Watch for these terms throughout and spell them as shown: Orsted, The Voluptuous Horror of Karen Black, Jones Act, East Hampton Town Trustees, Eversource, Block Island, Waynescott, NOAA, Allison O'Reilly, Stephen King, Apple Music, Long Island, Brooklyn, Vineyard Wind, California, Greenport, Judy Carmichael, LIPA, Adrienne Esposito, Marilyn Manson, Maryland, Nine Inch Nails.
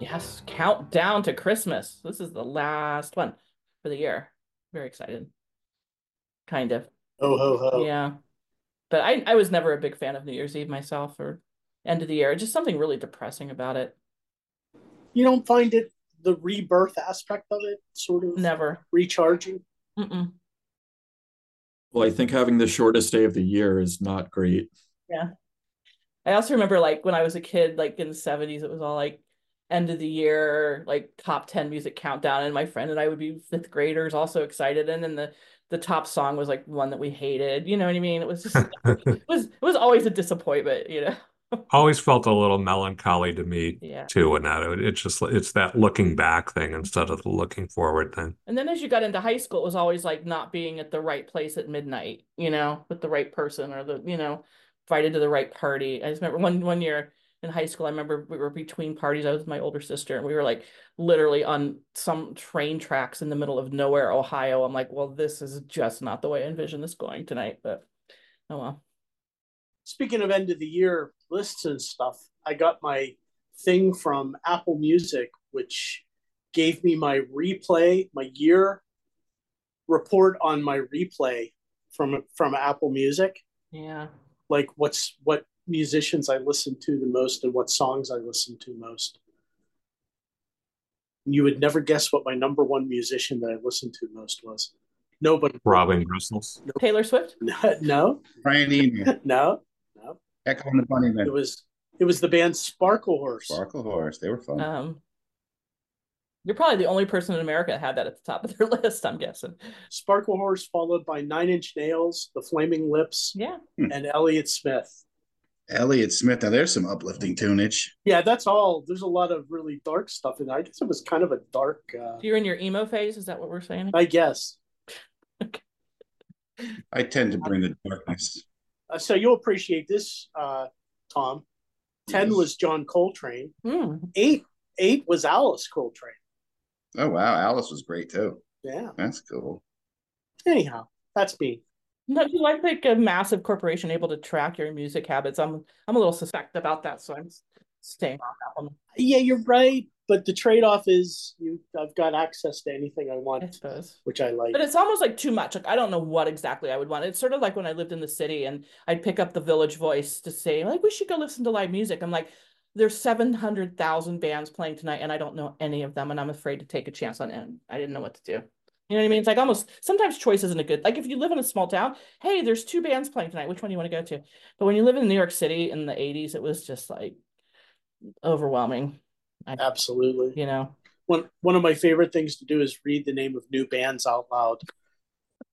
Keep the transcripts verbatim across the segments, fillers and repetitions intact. Yes, countdown to Christmas. This is the last one for the year. Very excited. Kind of. Oh, ho, ho. Yeah. But I, I was never a big fan of New Year's Eve myself or end of the year. Just something really depressing about it. You don't find it, the rebirth aspect of it, sort of? Never. Recharging? Mm-mm. Well, I think having the shortest day of the year is not great. Yeah. I also remember, like, when I was a kid, like, in the seventies, it was all, like, end of the year, like top ten music countdown, and my friend and I would be fifth graders also excited, and then the the top song was like one that we hated, you know what I mean? It was just it was it was always a disappointment, you know. Always felt a little melancholy to me, yeah. too, and that it, it just it's that looking back thing instead of the looking forward thing. And then as you got into high school, it was always like not being at the right place at midnight, you know, with the right person, or the, you know, invited to the right party. I just remember one one year in high school, I remember we were between parties. I was with my older sister, and we were like literally on some train tracks in the middle of nowhere, Ohio. I'm like, well, this is just not the way I envisioned this going tonight, but oh well. Speaking of end of the year lists and stuff, I got my thing from Apple Music, which gave me my replay, my year report on my replay from from Apple Music. Yeah. Like what's what musicians I listen to the most and what songs I listen to most. You would never guess what my number one musician that I listened to most was. Nobody. Robin Russell's. No. Taylor Swift? No. No. Brian Eno. No. No. Echo and the Bunnymen. It was it was the band Sparkle Horse. Sparkle Horse. They were fun. Um, you're probably the only person in America that had that at the top of their list, I'm guessing. Sparkle Horse, followed by Nine Inch Nails, The Flaming Lips, yeah, and hmm. Elliott Smith. Elliott Smith. Now, there's some uplifting tunage. Yeah, that's all. There's a lot of really dark stuff in there. I guess it was kind of a dark... Uh... You're in your emo phase? Is that what we're saying? I guess. Okay. I tend to bring the darkness. Uh, so you'll appreciate this, uh, Tom. Ten yes. was John Coltrane. Mm. Eight, eight was Alice Coltrane. Oh, wow. Alice was great, too. Yeah. That's cool. Anyhow, that's me. No, you like like a massive corporation able to track your music habits. I'm I'm a little suspect about that, so I'm staying off that one. Yeah, you're right, but the trade-off is you I've got access to anything I want, I suppose, which I like. But it's almost like too much. Like I don't know what exactly I would want. It's sort of like when I lived in the city and I'd pick up the Village Voice to say like we should go listen to live music. I'm like, there's seven hundred thousand bands playing tonight, and I don't know any of them, and I'm afraid to take a chance on it. I didn't know what to do. You know what I mean? It's like almost, sometimes choice isn't a good, like if you live in a small town, hey, there's two bands playing tonight. Which one do you want to go to? But when you live in New York City in the eighties, it was just like overwhelming. I, Absolutely. You know, one, one of my favorite things to do is read the name of new bands out loud.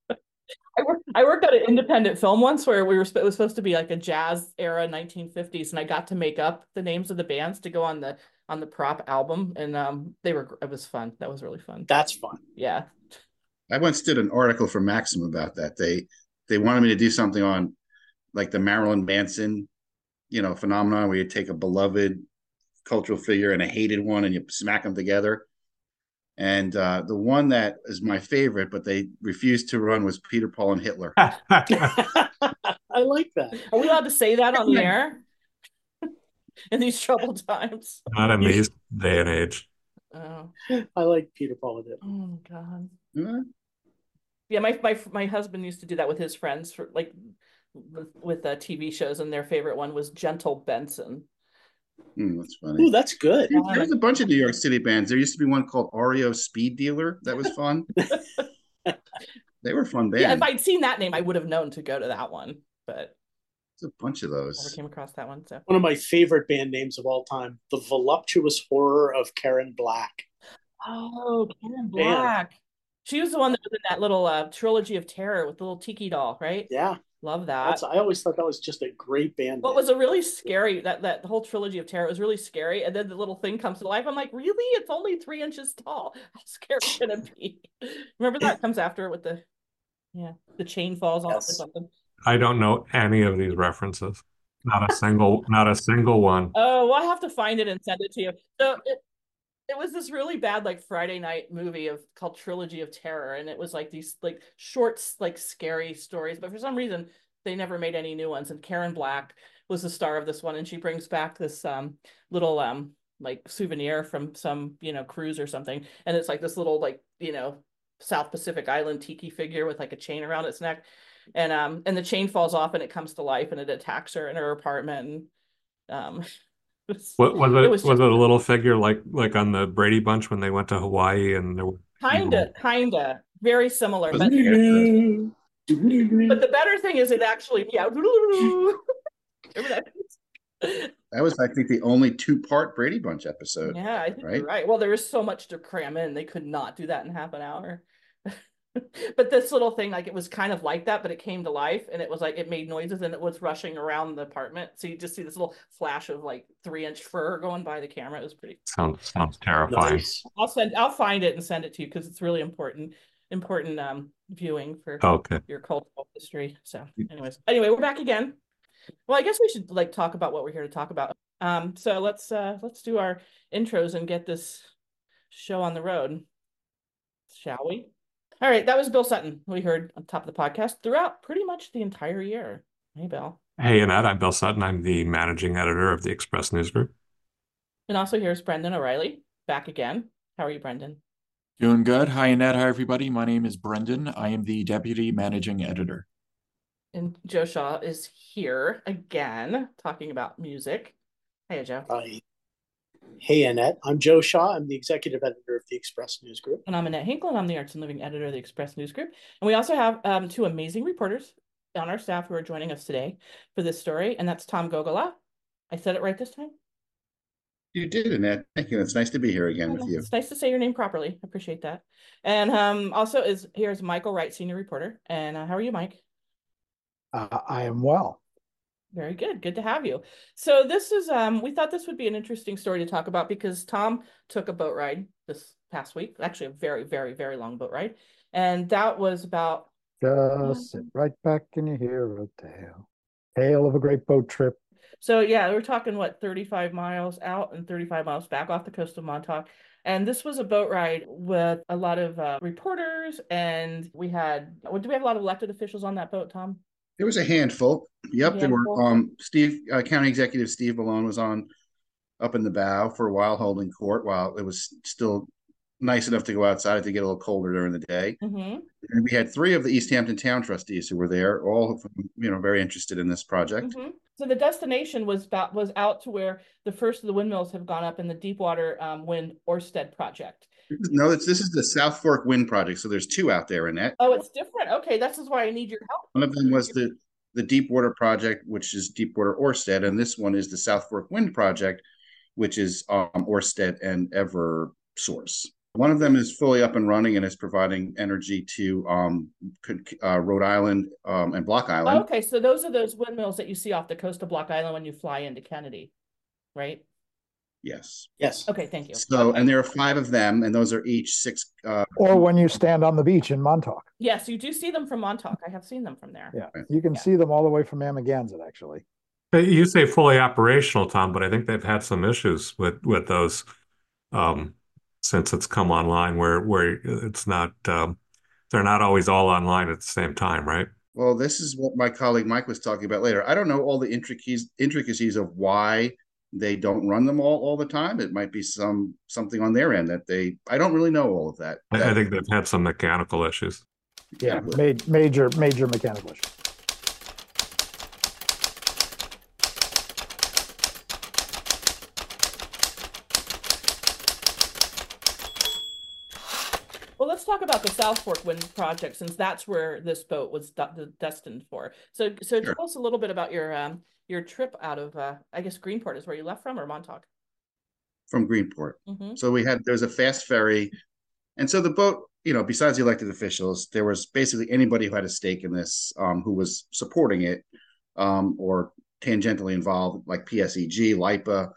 I worked, I worked at an independent film once where we were, it was supposed to be like a jazz era nineteen fifties. And I got to make up the names of the bands to go on the, on the prop album. And um, they were, it was fun. That was really fun. That's fun. Yeah. I once did an article for Maxim about that. They they wanted me to do something on like the Marilyn Manson, you know, phenomenon where you take a beloved cultural figure and a hated one and you smack them together. And uh, the one that is my favorite, but they refused to run, was Peter, Paul, and Hitler. I like that. Are we allowed to say that on the air in these troubled times? Not amazing day and age. Oh, I like Peter, Paul, and Hitler. Oh, God. Mm-hmm. Yeah, my, my my husband used to do that with his friends for like with, with uh, T V shows, and their favorite one was Gentle Benson. Mm, that's funny. Oh, that's good. Yeah. There's a bunch of New York City bands. There used to be one called Oreo Speed Dealer. That was fun. They were fun bands. Yeah, if I'd seen that name, I would have known to go to that one. But there's a bunch of those. Never came across that one. So one of my favorite band names of all time: The Voluptuous Horror of Karen Black. Oh, Karen Black. Band. She was the one that was in that little uh, Trilogy of Terror with the little tiki doll, right? Yeah. Love that. That's, I always thought that was just a great band. What was a really scary, that, that whole Trilogy of Terror was really scary. And then the little thing comes to life. I'm like, really? It's only three inches tall. How scary can it be? Remember that comes after with the, yeah, the chain falls off, yes, or something. I don't know any of these references. Not a single, not a single one. Oh, well, I'll have to find it and send it to you. So it, it was this really bad, like, Friday night movie of called Trilogy of Terror. And it was like these like shorts, like scary stories. But for some reason, they never made any new ones. And Karen Black was the star of this one. And she brings back this um, little um, like souvenir from some, you know, cruise or something. And it's like this little, like, you know, South Pacific Island tiki figure with like a chain around its neck. And um and the chain falls off and it comes to life and it attacks her in her apartment. And um it was, what was it, it was, was it a little figure like like on the Brady Bunch when they went to Hawaii? And there were kinda kinda very similar, but, but the better thing is it actually, yeah. That was, I think, the only two-part Brady Bunch episode. Yeah, I think right? You're right. Well, there was so much to cram in. They could not do that in half an hour. But this little thing, like, it was kind of like that, but it came to life, and it was like, it made noises, and it was rushing around the apartment. So you just see this little flash of like three-inch fur going by the camera. It was pretty. Sounds sounds terrifying. Nice. I'll send. I'll find it and send it to you because it's really important. Important um, viewing for okay. your cultural history. So, anyways, anyway, we're back again. Well, I guess we should like talk about what we're here to talk about. Um, so let's uh, let's do our intros and get this show on the road, shall we? All right, that was Bill Sutton. We heard on top of the podcast throughout pretty much the entire year. Hey, Bill. Hey, Annette. I'm Bill Sutton. I'm the managing editor of the Express News Group. And also here's Brendan O'Reilly back again. How are you, Brendan? Doing good. Hi, Annette. Hi, everybody. My name is Brendan. I am the deputy managing editor. And Joe Shaw is here again talking about music. Hey, Joe. Hi. Hey, Annette. I'm Joe Shaw. I'm the executive editor of the Express News Group. And I'm Annette Hinkle, and I'm the arts and living editor of the Express News Group. And we also have um, two amazing reporters on our staff who are joining us today for this story, and that's Tom Gogola. I said it right this time? You did, Annette. Thank you. It's nice to be here again yeah, with you. It's nice to say your name properly. I appreciate that. And um, also is here's Michael Wright, senior reporter. And uh, how are you, Mike? Uh, I am well. Very good. Good to have you. So this is, um, we thought this would be an interesting story to talk about because Tom took a boat ride this past week, actually a very, very, very long boat ride. And that was about... Just sit right back and you hear a tale. Tale of a great boat trip. So yeah, we're talking, what, thirty-five miles out and thirty-five miles back off the coast of Montauk. And this was a boat ride with a lot of uh, reporters. And we had, do we have a lot of elected officials on that boat, Tom? There was a handful. Yep, a handful. There were um, Steve, uh, County Executive Steve Malone was on up in the bow for a while holding court while it was still nice enough to go outside to get a little colder during the day. Mm-hmm. And we had three of the East Hampton Town trustees who were there, all of them, you know, very interested in this project. Mm-hmm. So the destination was about, was out to where the first of the windmills have gone up in the Deepwater um, Wind Orsted project. No, it's, this is the South Fork Wind Project. So there's two out there, Annette. Oh, it's different. Okay, this is why I need your help. One of them was the, the Deepwater Project, which is Deepwater Orsted. And this one is the South Fork Wind Project, which is um, Orsted and Eversource. One of them is fully up and running and is providing energy to um, uh, Rhode Island um, and Block Island. Oh, okay, so those are those windmills that you see off the coast of Block Island when you fly into Kennedy, right? Yes. Yes. Okay, thank you. So, and there are five of them, and those are each six. Uh, or when you stand on the beach in Montauk. Yes, you do see them from Montauk. I have seen them from there. Yeah, you can yeah. see them all the way from Amagansett, actually. You say fully operational, Tom, but I think they've had some issues with, with those um, since it's come online where, where it's not, um, they're not always all online at the same time, right? Well, this is what my colleague Mike was talking about later. I don't know all the intricacies, intricacies of why they don't run them all all the time. It might be some something on their end that they, I don't really know all of that. that I think they've had some mechanical issues. Yeah, yeah. major, major mechanical issues. Well, let's talk about the South Fork Wind Project since that's where this boat was de- destined for. So, so sure. Tell us a little bit about your, um, your trip out of, uh, I guess, Greenport is where you left from, or Montauk? From Greenport. Mm-hmm. So we had, there was a fast ferry. And so the boat you know, besides the elected officials, there was basically anybody who had a stake in this, um, who was supporting it, um, or tangentially involved, like P S E G, LIPA,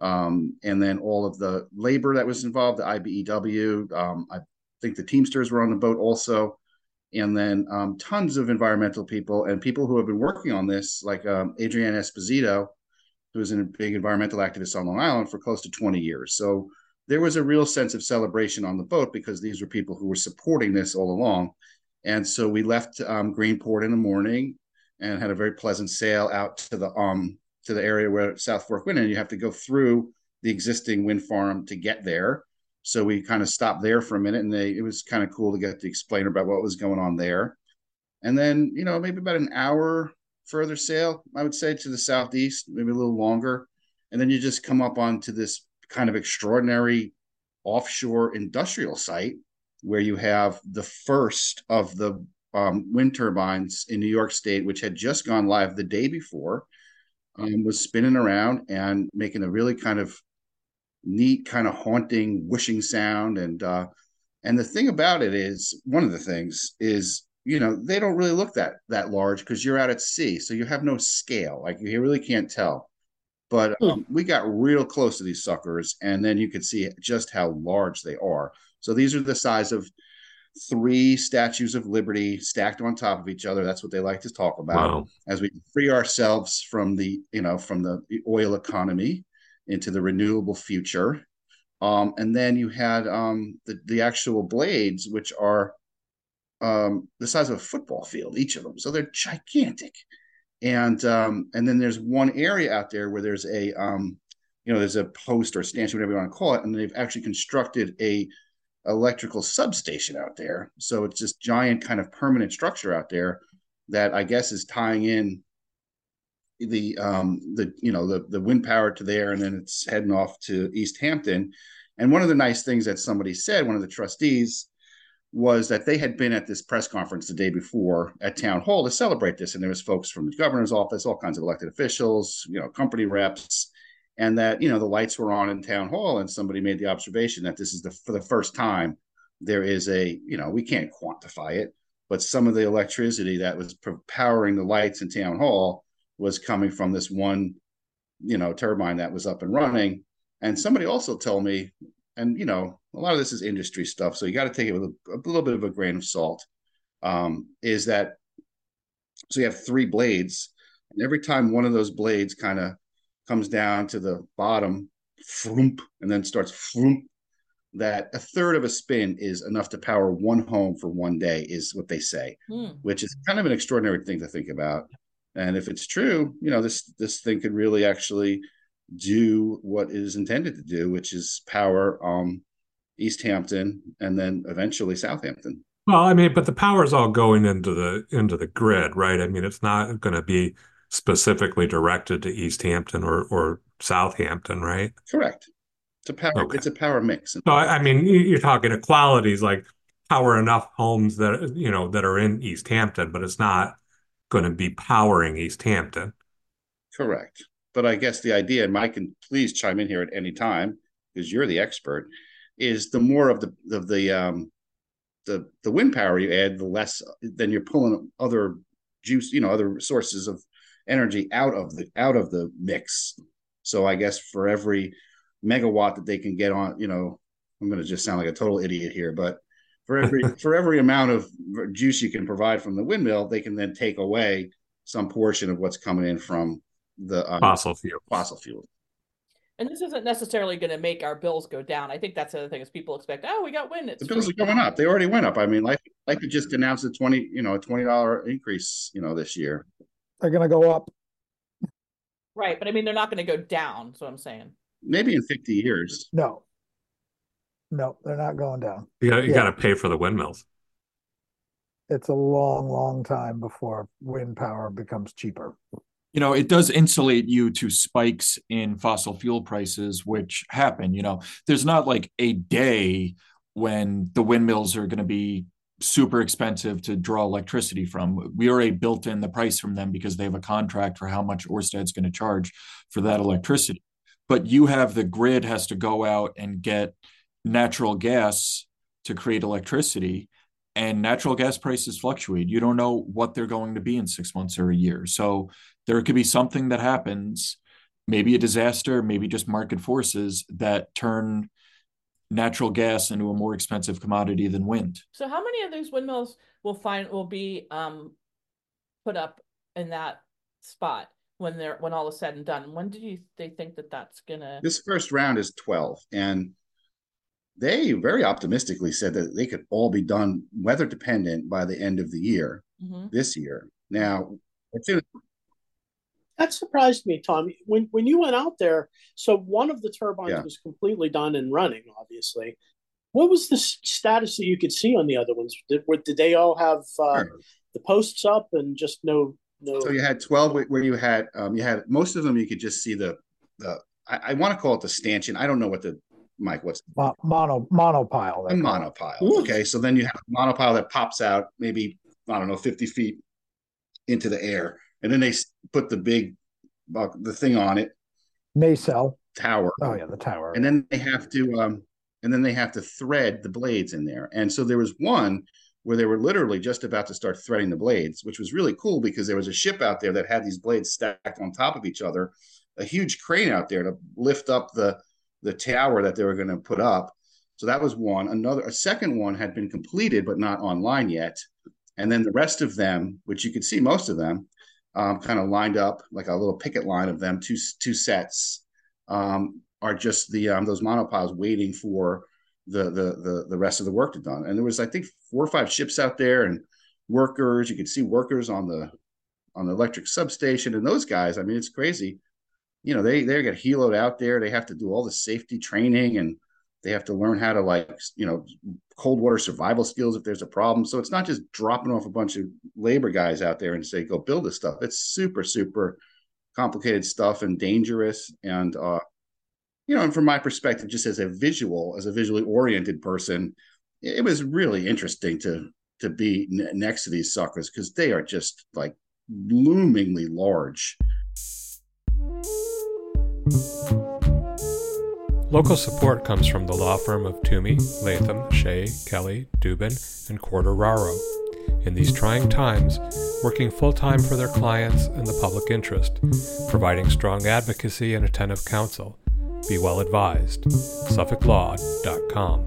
um, and then all of the labor that was involved, the I B E W. Um, I think the Teamsters were on the boat also. And then um, tons of environmental people and people who have been working on this, like um, Adrienne Esposito, who is a big environmental activist on Long Island for close to twenty years. So there was a real sense of celebration on the boat because these were people who were supporting this all along. And so we left um, Greenport in the morning and had a very pleasant sail out to the um to the area where South Fork Wind, and you have to go through the existing wind farm to get there. So we kind of stopped there for a minute, and they, it was kind of cool to get the explainer about what was going on there. And then, you know, maybe about an hour further sail, I would say, to the southeast, maybe a little longer. And then you just come up onto this kind of extraordinary offshore industrial site where you have the first of the um, wind turbines in New York State, which had just gone live the day before, and was spinning around and making a really kind of neat, kind of haunting whooshing sound. And uh and the thing about it is, one of the things is, you know, they don't really look that that large because you're out at sea, so you have no scale, like you really can't tell. But um, we got real close to these suckers, and then you could see just how large they are. So these are the size of three Statues of Liberty stacked on top of each other. That's what they like to talk about. Wow. As we free ourselves from the, you know, from the oil economy into the renewable future. Um, and then you had um, the, the actual blades, which are um, the size of a football field, each of them. So they're gigantic. And um, and then there's one area out there where there's a, um, you know, there's a post or stanchion, whatever you want to call it. And they've actually constructed a electrical substation out there. So it's this giant kind of permanent structure out there that I guess is tying in the um the you know the the wind power to there, and then it's heading off to East Hampton. And one of the nice things that somebody said, one of the trustees, was that they had been at this press conference the day before at town hall to celebrate this, and there was folks from the governor's office, all kinds of elected officials, you know, company reps, and that, you know, the lights were on in town hall, and somebody made the observation that this is the for the first time there is a, you know, we can't quantify it, but some of the electricity that was powering the lights in town hall was coming from this one, you know, turbine that was up and running. And somebody also told me, and, you know, a lot of this is industry stuff, so you got to take it with a, a little bit of a grain of salt, um, is that, so you have three blades, and every time one of those blades kind of comes down to the bottom, froomp, and then starts froomp, that a third of a spin is enough to power one home for one day, is what they say, mm. which is kind of an extraordinary thing to think about. And if it's true, you know, this this thing could really actually do what it is intended to do, which is power um, East Hampton and then eventually Southampton. Well, I mean, but the power is all going into the into the grid, right? I mean, it's not going to be specifically directed to East Hampton or or Southampton, right? Correct. It's a power. Okay. It's a power mix. So I mean, you're talking equalities, like power enough homes that, you know, that are in East Hampton, but it's not going to be powering East Hampton. Correct. But I guess the idea, and Mike can please chime in here at any time because you're the expert, is the more of the of the um the the wind power you add, the less then you're pulling other juice, you know, other sources of energy out of the out of the mix. So I guess for every megawatt that they can get on, you know, I'm going to just sound like a total idiot here, but for every for every amount of juice you can provide from the windmill, they can then take away some portion of what's coming in from the um, fossil fuel. Fossil fuel. And this isn't necessarily going to make our bills go down. I think that's the other thing is people expect, oh, we got wind. It's the bills are going up. They already went up. I mean, like like you just announced a twenty, you know, a twenty dollar increase, you know, this year. They're going to go up, right? But I mean, they're not going to go down. So I'm saying maybe in fifty years. No. No, they're not going down. You got yeah. to pay for the windmills. It's a long, long time before wind power becomes cheaper. You know, it does insulate you to spikes in fossil fuel prices, which happen. You know, there's not like a day when the windmills are going to be super expensive to draw electricity from. We already built in the price from them because they have a contract for how much Orsted's going to charge for that electricity. But you have the grid has to go out and get natural gas to create electricity, and natural gas prices fluctuate. You don't know what they're going to be in six months or a year. So there could be something that happens, maybe a disaster, maybe just market forces that turn natural gas into a more expensive commodity than wind. So how many of these windmills will find will be um, put up in that spot when they're when all is said and done? When do you they think that that's gonna? This first round is twelve, and they very optimistically said that they could all be done, weather dependent, by the end of the year, mm-hmm. this year. Now, it's in- that surprised me, Tom. When when you went out there, so one of the turbines yeah. was completely done and running, obviously. What was the status that you could see on the other ones? Did, did they all have uh, sure. the posts up and just no? no? So you had twelve where you had um, you had most of them. You could just see the the. I, I want to call it the stanchion. I don't know what the Mike, what's Mo- mono monopile? A monopile. Ooh. Okay, so then you have a monopile that pops out, maybe I don't know, fifty feet into the air, and then they put the big uh, the thing on it. Nacelle tower. Oh yeah, the tower. And then they have to, um, and then they have to thread the blades in there. And so there was one where they were literally just about to start threading the blades, which was really cool because there was a ship out there that had these blades stacked on top of each other, a huge crane out there to lift up the. the tower that they were going to put up. So that was one. Another, a second one had been completed, but not online yet. And then the rest of them, which you could see most of them, um, kind of lined up like a little picket line of them, two two sets, um, are just the um, those monopiles waiting for the, the the the rest of the work to be done. And there was, I think, four or five ships out there and workers. You could see workers on the on the electric substation. And those guys, I mean, it's crazy. You know, they they get heloed out there. They have to do all the safety training, and they have to learn how to, like, you know, cold water survival skills if there's a problem. So it's not just dropping off a bunch of labor guys out there and say, go build this stuff. It's super, super complicated stuff and dangerous. And, uh, you know, and from my perspective, just as a visual, as a visually oriented person, it was really interesting to to be n- next to these suckers because they are just, like, loomingly large. Local support comes from the law firm of Toomey, Latham, Shea, Kelly, Dubin, and Corderaro. In these trying times, working full-time for their clients and the public interest, providing strong advocacy and attentive counsel. Be well advised. Suffolk Law dot com.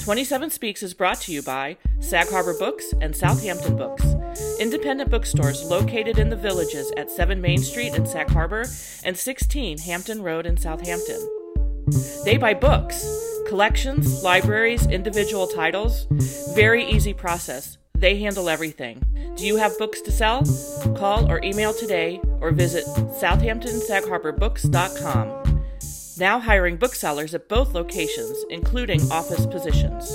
twenty-seven Speaks is brought to you by Sag Harbor Books and Southampton Books. Independent bookstores located in the villages at seven Main Street in Sag Harbor and sixteen Hampton Road in Southampton. They buy books, collections, libraries, individual titles. Very easy process. They handle everything. Do you have books to sell? Call or email today or visit Southampton Sag Harbor Books dot com. Now hiring booksellers at both locations, including office positions.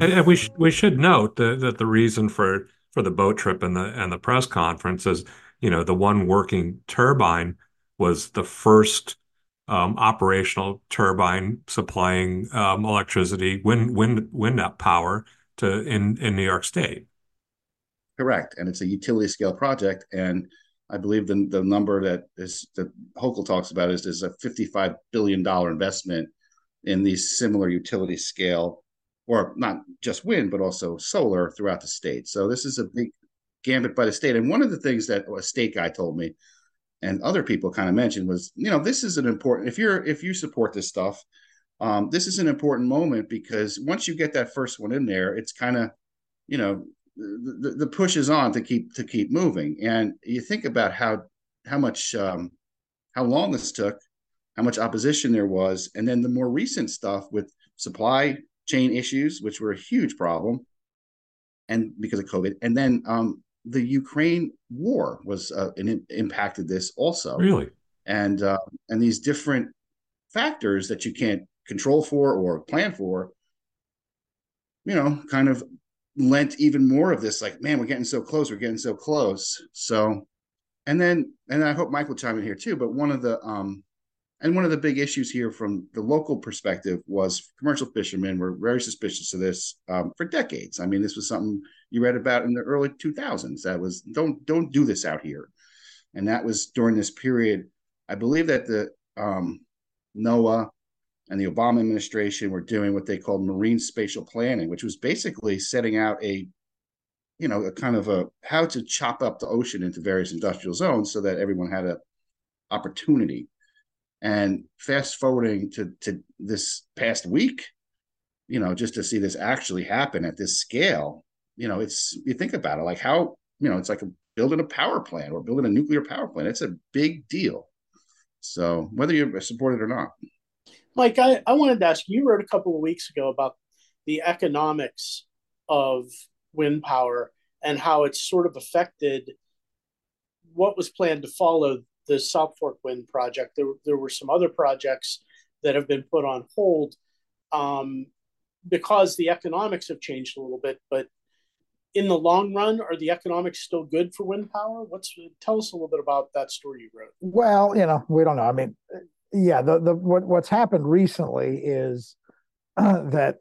And we sh- we should note the, that the reason for, for the boat trip and the and the press conference is, you know, the one working turbine was the first um, operational turbine supplying um, electricity, wind wind wind up power to in, in New York State. Correct, and it's a utility scale project, and I believe the the number that is that Hochul talks about is is a fifty-five billion dollars investment in these similar utility scale. Or not just wind, but also solar throughout the state. So this is a big gambit by the state. And one of the things that a state guy told me, and other people kind of mentioned, was, you know, this is an important, if you're if you support this stuff, um, this is an important moment because once you get that first one in there, it's kind of, you know, the, the push is on to keep to keep moving. And you think about how how much um, how long this took, how much opposition there was, and then the more recent stuff with supply chain issues, which were a huge problem, and because of COVID, and then um, the Ukraine war was uh, and it impacted this also. Really, and uh, and these different factors that you can't control for or plan for, you know, kind of lent even more of this. Like, man, we're getting so close. We're getting so close. So, and then and I hope Mike will chime in here too. But one of the um. And one of the big issues here from the local perspective was commercial fishermen were very suspicious of this um, for decades. I mean, this was something you read about in the early two thousands. That was, don't don't do this out here. And that was during this period. I believe that the um, NOAA and the Obama administration were doing what they called marine spatial planning, which was basically setting out a, you know, a kind of a how to chop up the ocean into various industrial zones so that everyone had a opportunity. And fast forwarding to, to this past week, you know, just to see this actually happen at this scale, you know, it's, you think about it, like how, you know, it's like a, building a power plant or building a nuclear power plant. It's a big deal. So whether you support it or not. Mike, I, I wanted to ask you, you wrote a couple of weeks ago about the economics of wind power and how it's sort of affected what was planned to follow the South Fork Wind Project. There, there were some other projects that have been put on hold um, because the economics have changed a little bit. But in the long run, are the economics still good for wind power? What's tell us a little bit about that story you wrote. Well, you know, we don't know. I mean, yeah, the the what, what's happened recently is uh, that,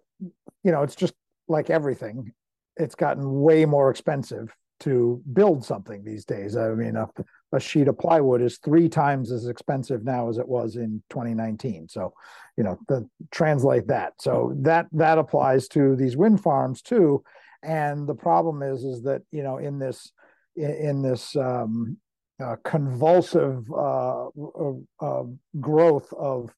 you know, it's just like everything. It's gotten way more expensive to build something these days. I mean, a, a sheet of plywood is three times as expensive now as it was in twenty nineteen. So, you know, the, translate that. So that that applies to these wind farms too. And the problem is, is that, you know, in this, in this um, uh, convulsive uh, uh, growth of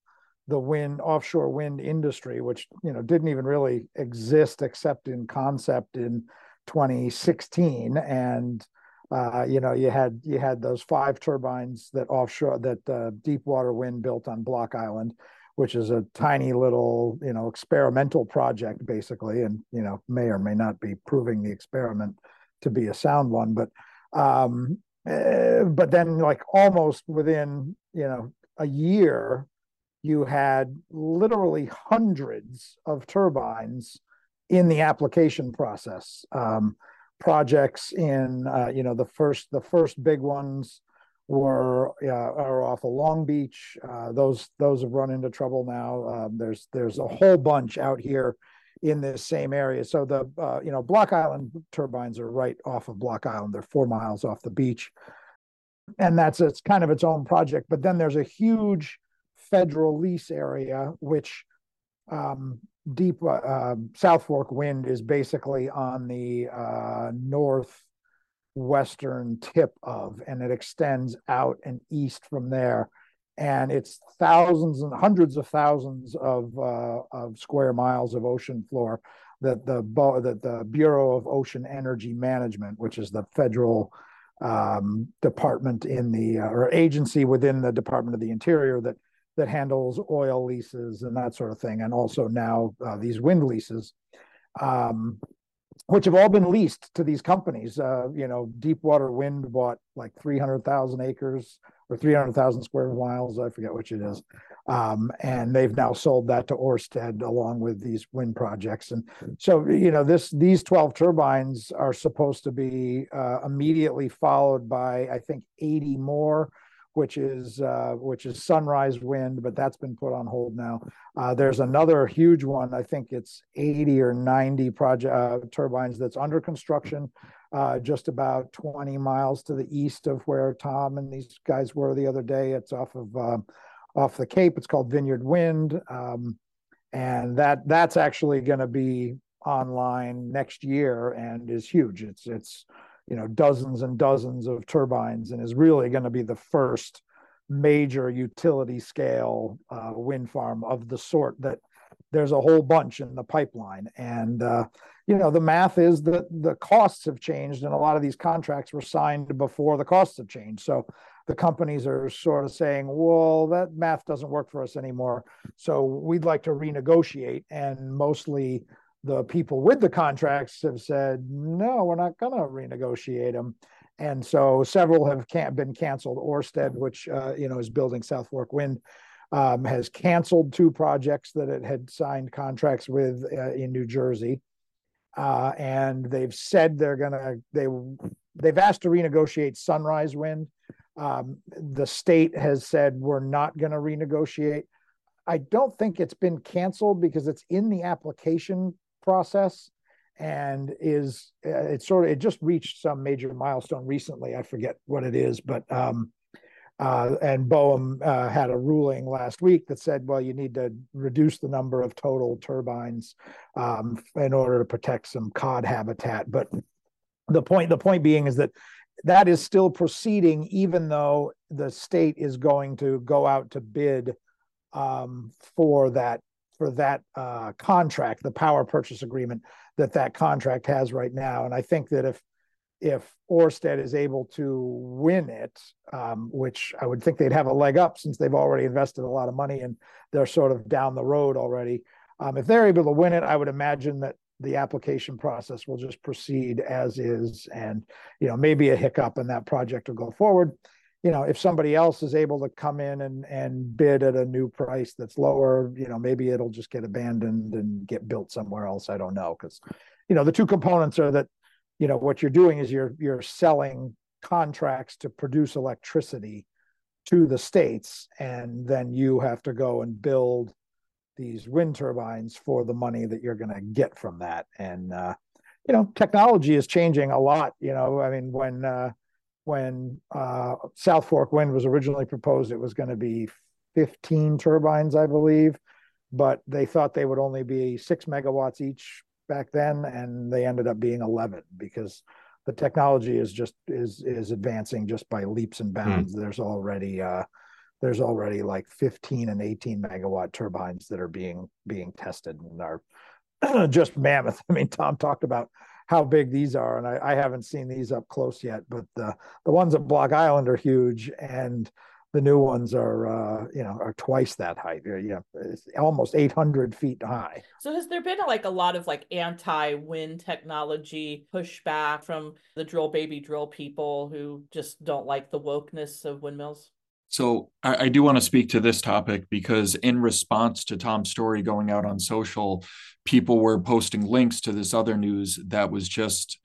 the wind, offshore wind industry, which, you know, didn't even really exist except in concept in twenty sixteen. And, uh, you know, you had, you had those five turbines that offshore, that uh, Deepwater Wind built on Block Island, which is a tiny little, you know, experimental project, basically, and, you know, may or may not be proving the experiment to be a sound one. But um, uh, but then, like, almost within, you know, a year, you had literally hundreds of turbines in the application process. Um, projects in, uh, you know, the first the first big ones were uh, are off of Long Beach. Uh, those those have run into trouble now. Um, there's there's a whole bunch out here in this same area. So the uh, you know Block Island turbines are right off of Block Island. They're four miles off the beach, and that's it's kind of its own project. But then there's a huge federal lease area which um, deep uh, South Fork Wind is basically on the uh, north. western tip of, and it extends out and east from there, and it's thousands and hundreds of thousands of uh, of square miles of ocean floor that the that the Bureau of Ocean Energy Management, which is the federal um, department in the uh, or agency within the Department of the Interior that that handles oil leases and that sort of thing, and also now uh, these wind leases. Um, Which have all been leased to these companies. Uh, you know, Deepwater Wind bought like three hundred thousand acres or three hundred thousand square miles. I forget which it is. Um, and they've now sold that to Orsted along with these wind projects. And so, you know, this these twelve turbines are supposed to be uh, immediately followed by, I think, eighty more, which is uh, which is Sunrise Wind, but that's been put on hold now. Uh, there's another huge one. I think it's eighty or ninety project uh, turbines that's under construction, uh, just about twenty miles to the east of where Tom and these guys were the other day. It's off of uh, off the Cape. It's called Vineyard Wind, um, and that that's actually going to be online next year and is huge. It's it's. you know, dozens and dozens of turbines, and is really going to be the first major utility scale uh, wind farm of the sort that there's a whole bunch in the pipeline. And, uh, you know, the math is that the costs have changed, and a lot of these contracts were signed before the costs have changed. So the companies are sort of saying, well, that math doesn't work for us anymore, so we'd like to renegotiate. And mostly the people with the contracts have said, no, we're not going to renegotiate them. And so several have can- been canceled. Orsted, which, uh, you know, is building South Fork Wind, um, has canceled two projects that it had signed contracts with uh, in New Jersey. Uh, and they've said they're going to, they, they've asked to renegotiate Sunrise Wind. Um, the state has said, we're not going to renegotiate. I don't think it's been canceled because it's in the application process, and is it sort of it just reached some major milestone recently. I forget what it is, but um, Uh, and Boehm uh, had a ruling last week that said, well, you need to reduce the number of total turbines um, in order to protect some cod habitat. But the point, the point being is that that is still proceeding, even though the state is going to go out to bid um, for that for that uh, contract, the power purchase agreement that that contract has right now. And I think that if If Orsted is able to win it, um, which I would think they'd have a leg up since they've already invested a lot of money and they're sort of down the road already. Um, if they're able to win it, I would imagine that the application process will just proceed as is, and, you know, maybe a hiccup and that project will go forward. You know, if somebody else is able to come in and, and bid at a new price that's lower, you know, maybe it'll just get abandoned and get built somewhere else. I don't know, because, you know, the two components are that, you know, what you're doing is you're you're selling contracts to produce electricity to the states, and then you have to go and build these wind turbines for the money that you're going to get from that. And uh, you know, technology is changing a lot. You know, I mean, when uh, when uh, South Fork Wind was originally proposed, it was going to be fifteen turbines, I believe, but they thought they would only be six megawatts each back then, and they ended up being eleven, because the technology is just is is advancing just by leaps and bounds. Mm. There's already uh, there's already like fifteen and eighteen megawatt turbines that are being being tested and are just mammoth. I mean, Tom talked about how big these are, and I, I haven't seen these up close yet, but the the ones at Block Island are huge, and the new ones are, uh, you know, are twice that height. They're, you know, it's almost eight hundred feet high. So has there been like a lot of like anti-wind technology pushback from the drill baby drill people who just don't like the wokeness of windmills? So I, I do want to speak to this topic, because in response to Tom's story going out on social, people were posting links to this other news that was just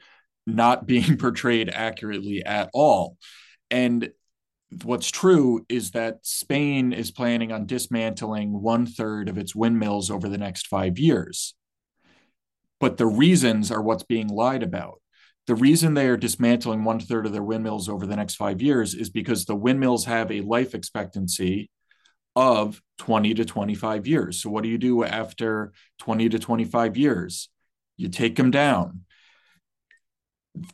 not being portrayed accurately at all. And what's true is that Spain is planning on dismantling one third of its windmills over the next five years. But the reasons are what's being lied about. The reason they are dismantling one third of their windmills over the next five years is because the windmills have a life expectancy of twenty to twenty-five years. So what do you do after twenty to twenty-five years? You take them down.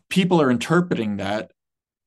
People are interpreting that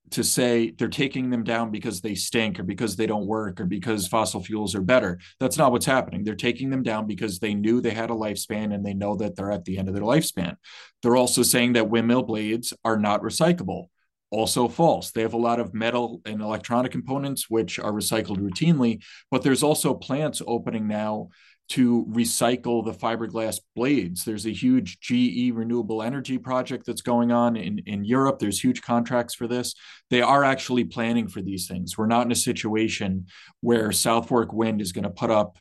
to say they're taking them down because they stink, or because they don't work, or because fossil fuels are better. That's not what's happening. They're taking them down because they knew they had a lifespan, and they know that they're at the end of their lifespan. They're also saying that windmill blades are not recyclable. Also false. They have a lot of metal and electronic components which are recycled routinely, but there's also plants opening now to recycle the fiberglass blades. There's a huge G E renewable energy project that's going on in, in Europe. There's huge contracts for this. They are actually planning for these things. We're not in a situation where South Fork Wind is going to put up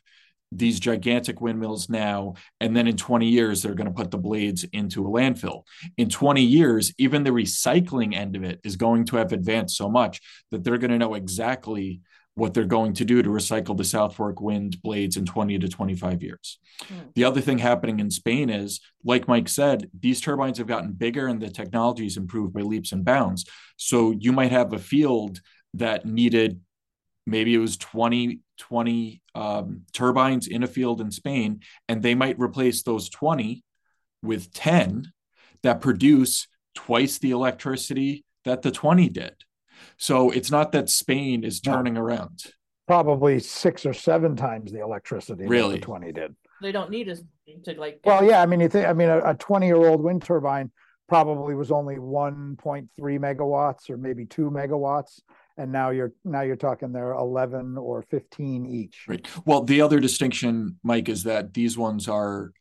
these gigantic windmills now, and then in twenty years, they're going to put the blades into a landfill. In twenty years, even the recycling end of it is going to have advanced so much that they're going to know exactly what they're going to do to recycle the South Fork Wind blades in twenty to twenty-five years. Mm. The other thing happening in Spain is, like Mike said, these turbines have gotten bigger and the technology has improved by leaps and bounds. So you might have a field that needed, maybe it was twenty, twenty um, turbines in a field in Spain, and they might replace those twenty with ten that produce twice the electricity that the twenty did. So it's not that Spain is turning no. around. Probably six or seven times the electricity really that the twenty did. They don't need us to like. Well, yeah, I mean, you think, I mean, a twenty-year-old wind turbine probably was only one point three megawatts or maybe two megawatts, and now you're now you're talking they're eleven or fifteen each. Right. Well, the other distinction, Mike, is that these ones are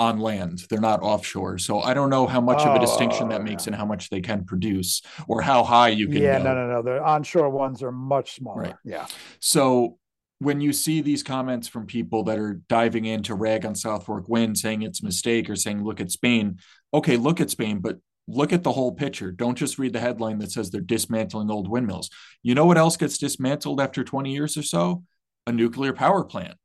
on land. They're not offshore. So I don't know how much oh, of a distinction that makes yeah. in how much they can produce or how high you can Yeah, go. no, no, no. The onshore ones are much smaller. Right. Yeah. So when you see these comments from people that are diving in to rag on South Fork Wind, saying it's a mistake or saying, look at Spain. Okay, look at Spain, but look at the whole picture. Don't just read the headline that says they're dismantling old windmills. You know what else gets dismantled after twenty years or so? A nuclear power plant.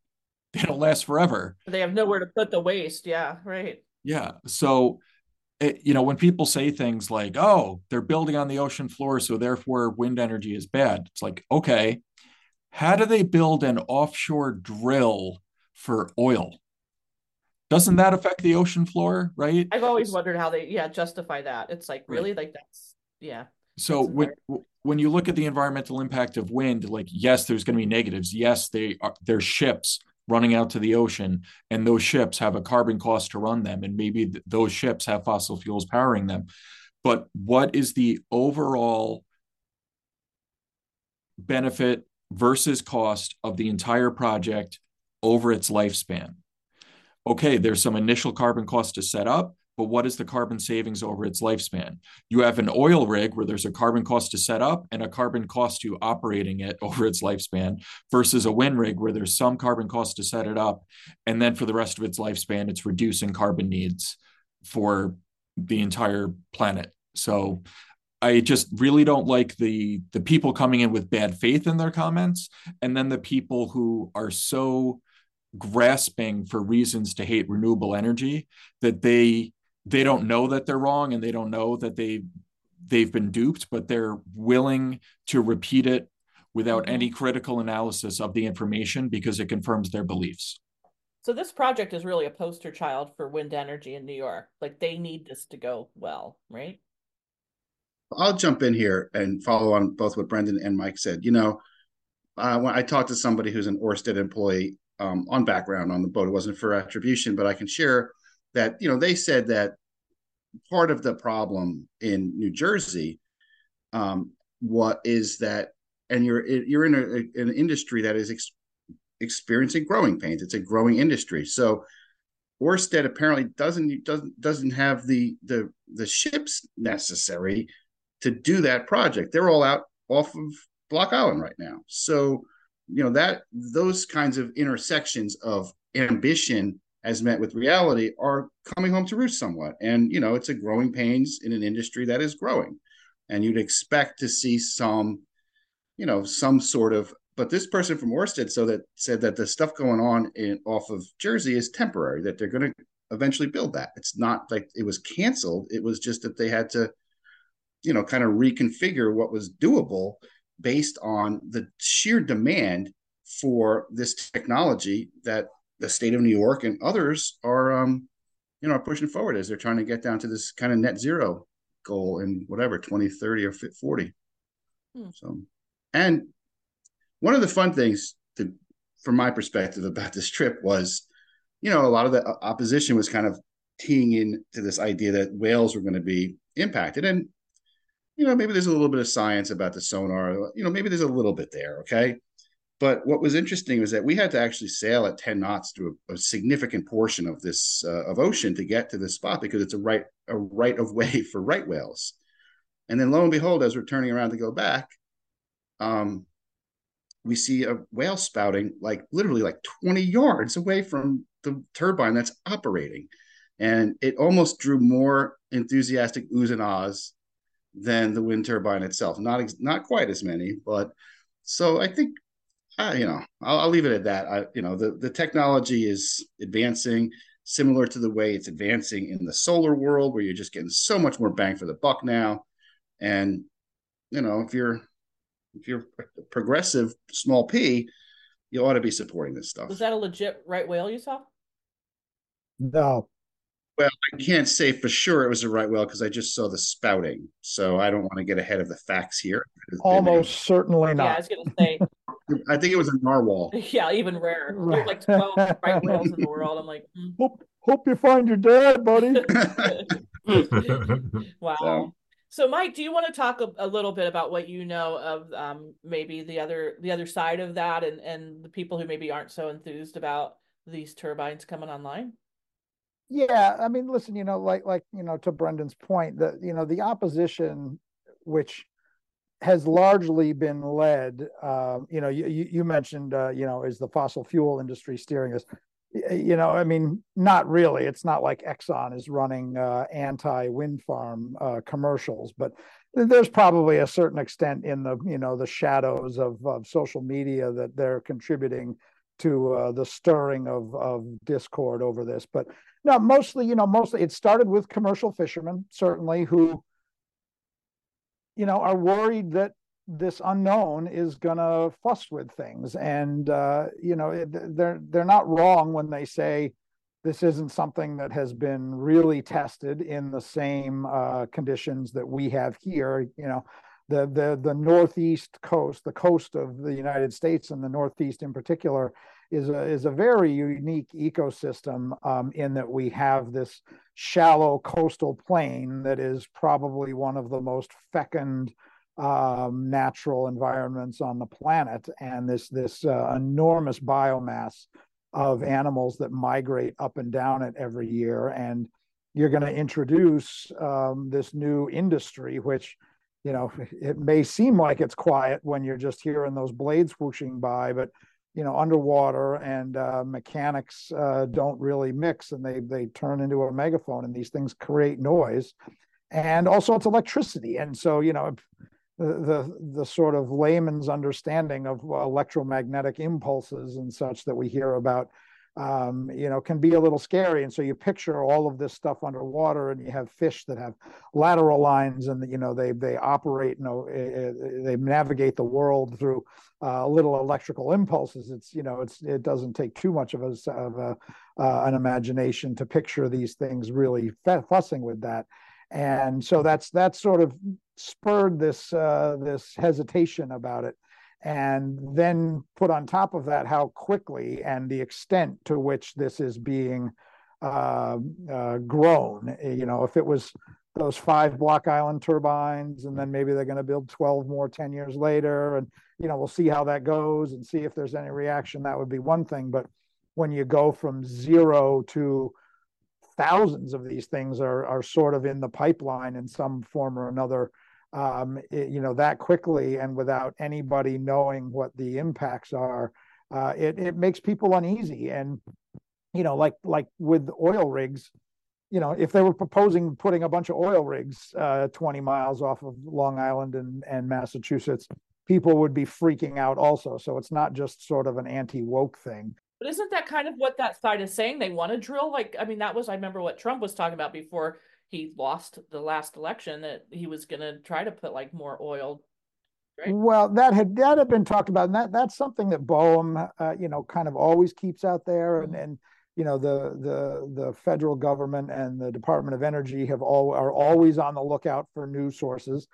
They don't last forever. They have nowhere to put the waste. Yeah, right. Yeah. So it, you know, when people say things like, oh, they're building on the ocean floor, so therefore wind energy is bad. It's like, okay, how do they build an offshore drill for oil? Doesn't that affect the ocean floor, right? I've always wondered how they, yeah, justify that. It's like, really? Right. Like that's, yeah. So when when you look at the environmental impact of wind, like, yes, there's going to be negatives. Yes, they are, they're ships running out to the ocean, and those ships have a carbon cost to run them, and maybe th- those ships have fossil fuels powering them. But what is the overall benefit versus cost of the entire project over its lifespan? Okay, there's some initial carbon cost to set up, but what is the carbon savings over its lifespan? You have an oil rig where there's a carbon cost to set up and a carbon cost to operating it over its lifespan, versus a wind rig where there's some carbon cost to set it up, and then for the rest of its lifespan, it's reducing carbon needs for the entire planet. So I just really don't like the, the people coming in with bad faith in their comments, and then the people who are so grasping for reasons to hate renewable energy that they they don't know that they're wrong, and they don't know that they they've been duped, but they're willing to repeat it without any critical analysis of the information because it confirms their beliefs. So this project is really a poster child for wind energy in New York. Like, they need this to go well, right? I'll jump in here and follow on both what Brendan and Mike said. You know, uh, when I talked to somebody who's an Orsted employee um, on background on the boat, it wasn't for attribution, but I can share that, you know, they said that part of the problem in New Jersey, um, what is that, and you're you're in a, an industry that is ex- experiencing growing pains. It's a growing industry, so Orsted apparently doesn't doesn't doesn't have the the the ships necessary to do that project. They're all out off of Block Island right now, so you know that those kinds of intersections of ambition as met with reality are coming home to roost somewhat. And, you know, it's a growing pains in an industry that is growing, and you'd expect to see some, you know, some sort of, but this person from Orsted so that said that the stuff going on in off of Jersey is temporary, that they're going to eventually build that. It's not like it was canceled. It was just that they had to, you know, kind of reconfigure what was doable based on the sheer demand for this technology that the state of New York and others are, um, you know, are pushing forward as they're trying to get down to this kind of net zero goal in whatever twenty thirty or forty. Hmm. So, and one of the fun things to, from my perspective about this trip was, you know, a lot of the opposition was kind of teeing into this idea that whales were going to be impacted, and you know, maybe there's a little bit of science about the sonar. You know, maybe there's a little bit there, okay. But what was interesting was that we had to actually sail at ten knots through a, a significant portion of this uh, of ocean to get to this spot because it's a right a right of way for right whales. And then lo and behold, as we're turning around to go back, um, we see a whale spouting like literally like twenty yards away from the turbine that's operating. And it almost drew more enthusiastic oohs and ahs than the wind turbine itself. Not ex- not quite as many, but so I think, Uh, you know, I'll, I'll leave it at that. I, you know, the, the technology is advancing similar to the way it's advancing in the solar world, where you're just getting so much more bang for the buck now. And, you know, if you're if you're progressive, small p, you ought to be supporting this stuff. Was that a legit right whale you saw? No. Well, I can't say for sure it was a right whale because I just saw the spouting. So I don't want to get ahead of the facts here. Almost certainly not. Yeah, I was going to say. I think it was a narwhal. Yeah, even rarer. There's like twelve right whales in the world. I'm like, mm. hope, hope you find your dad, buddy. Wow. So, so, Mike, do you want to talk a, a little bit about what you know of um, maybe the other the other side of that, and, and the people who maybe aren't so enthused about these turbines coming online? Yeah, I mean, listen, you know, like like you know, to Brendan's point, that you know, the opposition, which has largely been led, uh, you know, you, you mentioned, uh, you know, is the fossil fuel industry steering this? You know, I mean, not really. It's not like Exxon is running uh, anti-wind farm uh, commercials, but there's probably a certain extent in the, you know, the shadows of, of social media that they're contributing to uh, the stirring of, of discord over this. But no, mostly, you know, mostly it started with commercial fishermen, certainly, who, you know, are worried that this unknown is going to fuss with things. And, uh, you know, they're they're not wrong when they say this isn't something that has been really tested in the same uh, conditions that we have here. You know, the, the, the northeast coast, the coast of the United States and the Northeast in particular, is a, is a very unique ecosystem um, in that we have this shallow coastal plain that is probably one of the most fecund um, natural environments on the planet, and this, this uh, enormous biomass of animals that migrate up and down it every year. And you're going to introduce um, this new industry, which, you know, it may seem like it's quiet when you're just hearing those blades whooshing by, but, you know, underwater and uh, mechanics uh, don't really mix, and they they turn into a megaphone, and these things create noise. And also it's electricity. And so, you know, The, the the sort of layman's understanding of electromagnetic impulses and such that we hear about, um, you know, can be a little scary. And so you picture all of this stuff underwater, and you have fish that have lateral lines, and you know they they operate, you know, they navigate the world through uh, little electrical impulses. It's, you know, it's it doesn't take too much of a, of a uh, an imagination to picture these things really fussing with that. And so that's that sort of spurred this uh, this hesitation about it, and then put on top of that how quickly and the extent to which this is being uh, uh, grown. You know, if it was those five Block Island turbines, and then maybe they're going to build twelve more ten years later, and you know we'll see how that goes and see if there's any reaction. That would be one thing, but when you go from zero to thousands of these things are are sort of in the pipeline in some form or another, um, it, you know, that quickly and without anybody knowing what the impacts are, uh, it it makes people uneasy. And you know, like like with oil rigs, you know, if they were proposing putting a bunch of oil rigs uh, twenty miles off of Long Island and and Massachusetts, people would be freaking out also. So it's not just sort of an anti-woke thing. But isn't that kind of what that side is saying? They want to drill. Like, I mean, that was, I remember what Trump was talking about before he lost the last election, that he was going to try to put like more oil. Right? Well, that had, that had been talked about. And that, that's something that B O E M, uh, you know, kind of always keeps out there. And, and, you know, the, the, the federal government and the Department of Energy have all are always on the lookout for new sources.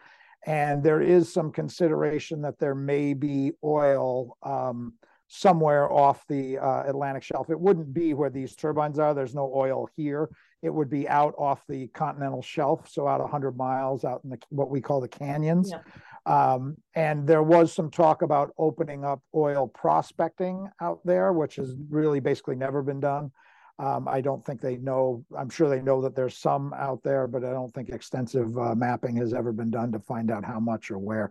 And there is some consideration that there may be oil, um, somewhere off the uh, Atlantic shelf. It wouldn't be where these turbines are. There's no oil here. It would be out off the continental shelf, so out one hundred miles out in the, what we call the canyons. Yeah. Um, and there was some talk about opening up oil prospecting out there, which has really basically never been done. Um, I don't think they know, I'm sure they know that there's some out there, but I don't think extensive uh, mapping has ever been done to find out how much or where.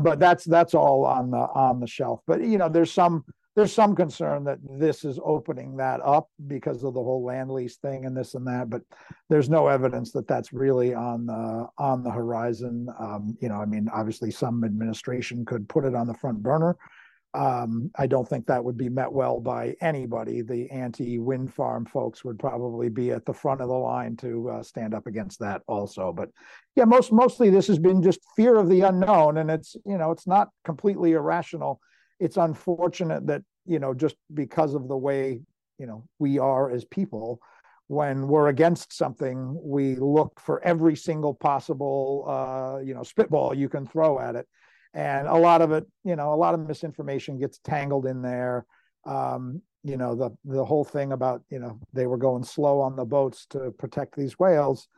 But that's that's all on the on the shelf. But you know, there's some there's some concern that this is opening that up because of the whole land lease thing and this and that. But there's no evidence that that's really on the on the horizon. Um, you know, I mean, obviously some administration could put it on the front burner. Um, I don't think that would be met well by anybody. The anti-wind farm folks would probably be at the front of the line to uh, stand up against that also. But yeah, most mostly this has been just fear of the unknown, and it's, you know, it's not completely irrational. It's unfortunate that, you know, just because of the way, you know, we are as people, when we're against something, we look for every single possible, uh, you know, spitball you can throw at it. And a lot of it, you know, a lot of misinformation gets tangled in there. Um, you know, the the whole thing about, you know, they were going slow on the boats to protect these whales.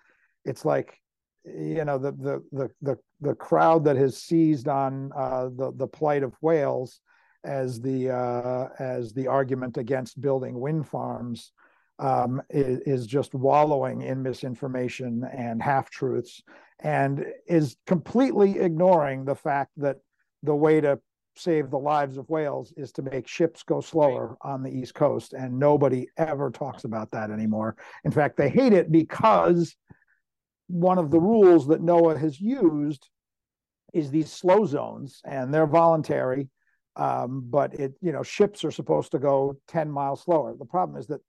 It's like, you know, the the the the, the crowd that has seized on uh, the the plight of whales as the uh, as the argument against building wind farms um, is, is just wallowing in misinformation and half-truths, and is completely ignoring the fact that the way to save the lives of whales is to make ships go slower on the East Coast. And nobody ever talks about that anymore. In fact, they hate it because one of the rules that NOAA has used is these slow zones, and they're voluntary. Um, but it, you know, ships are supposed to go ten miles slower. The problem is that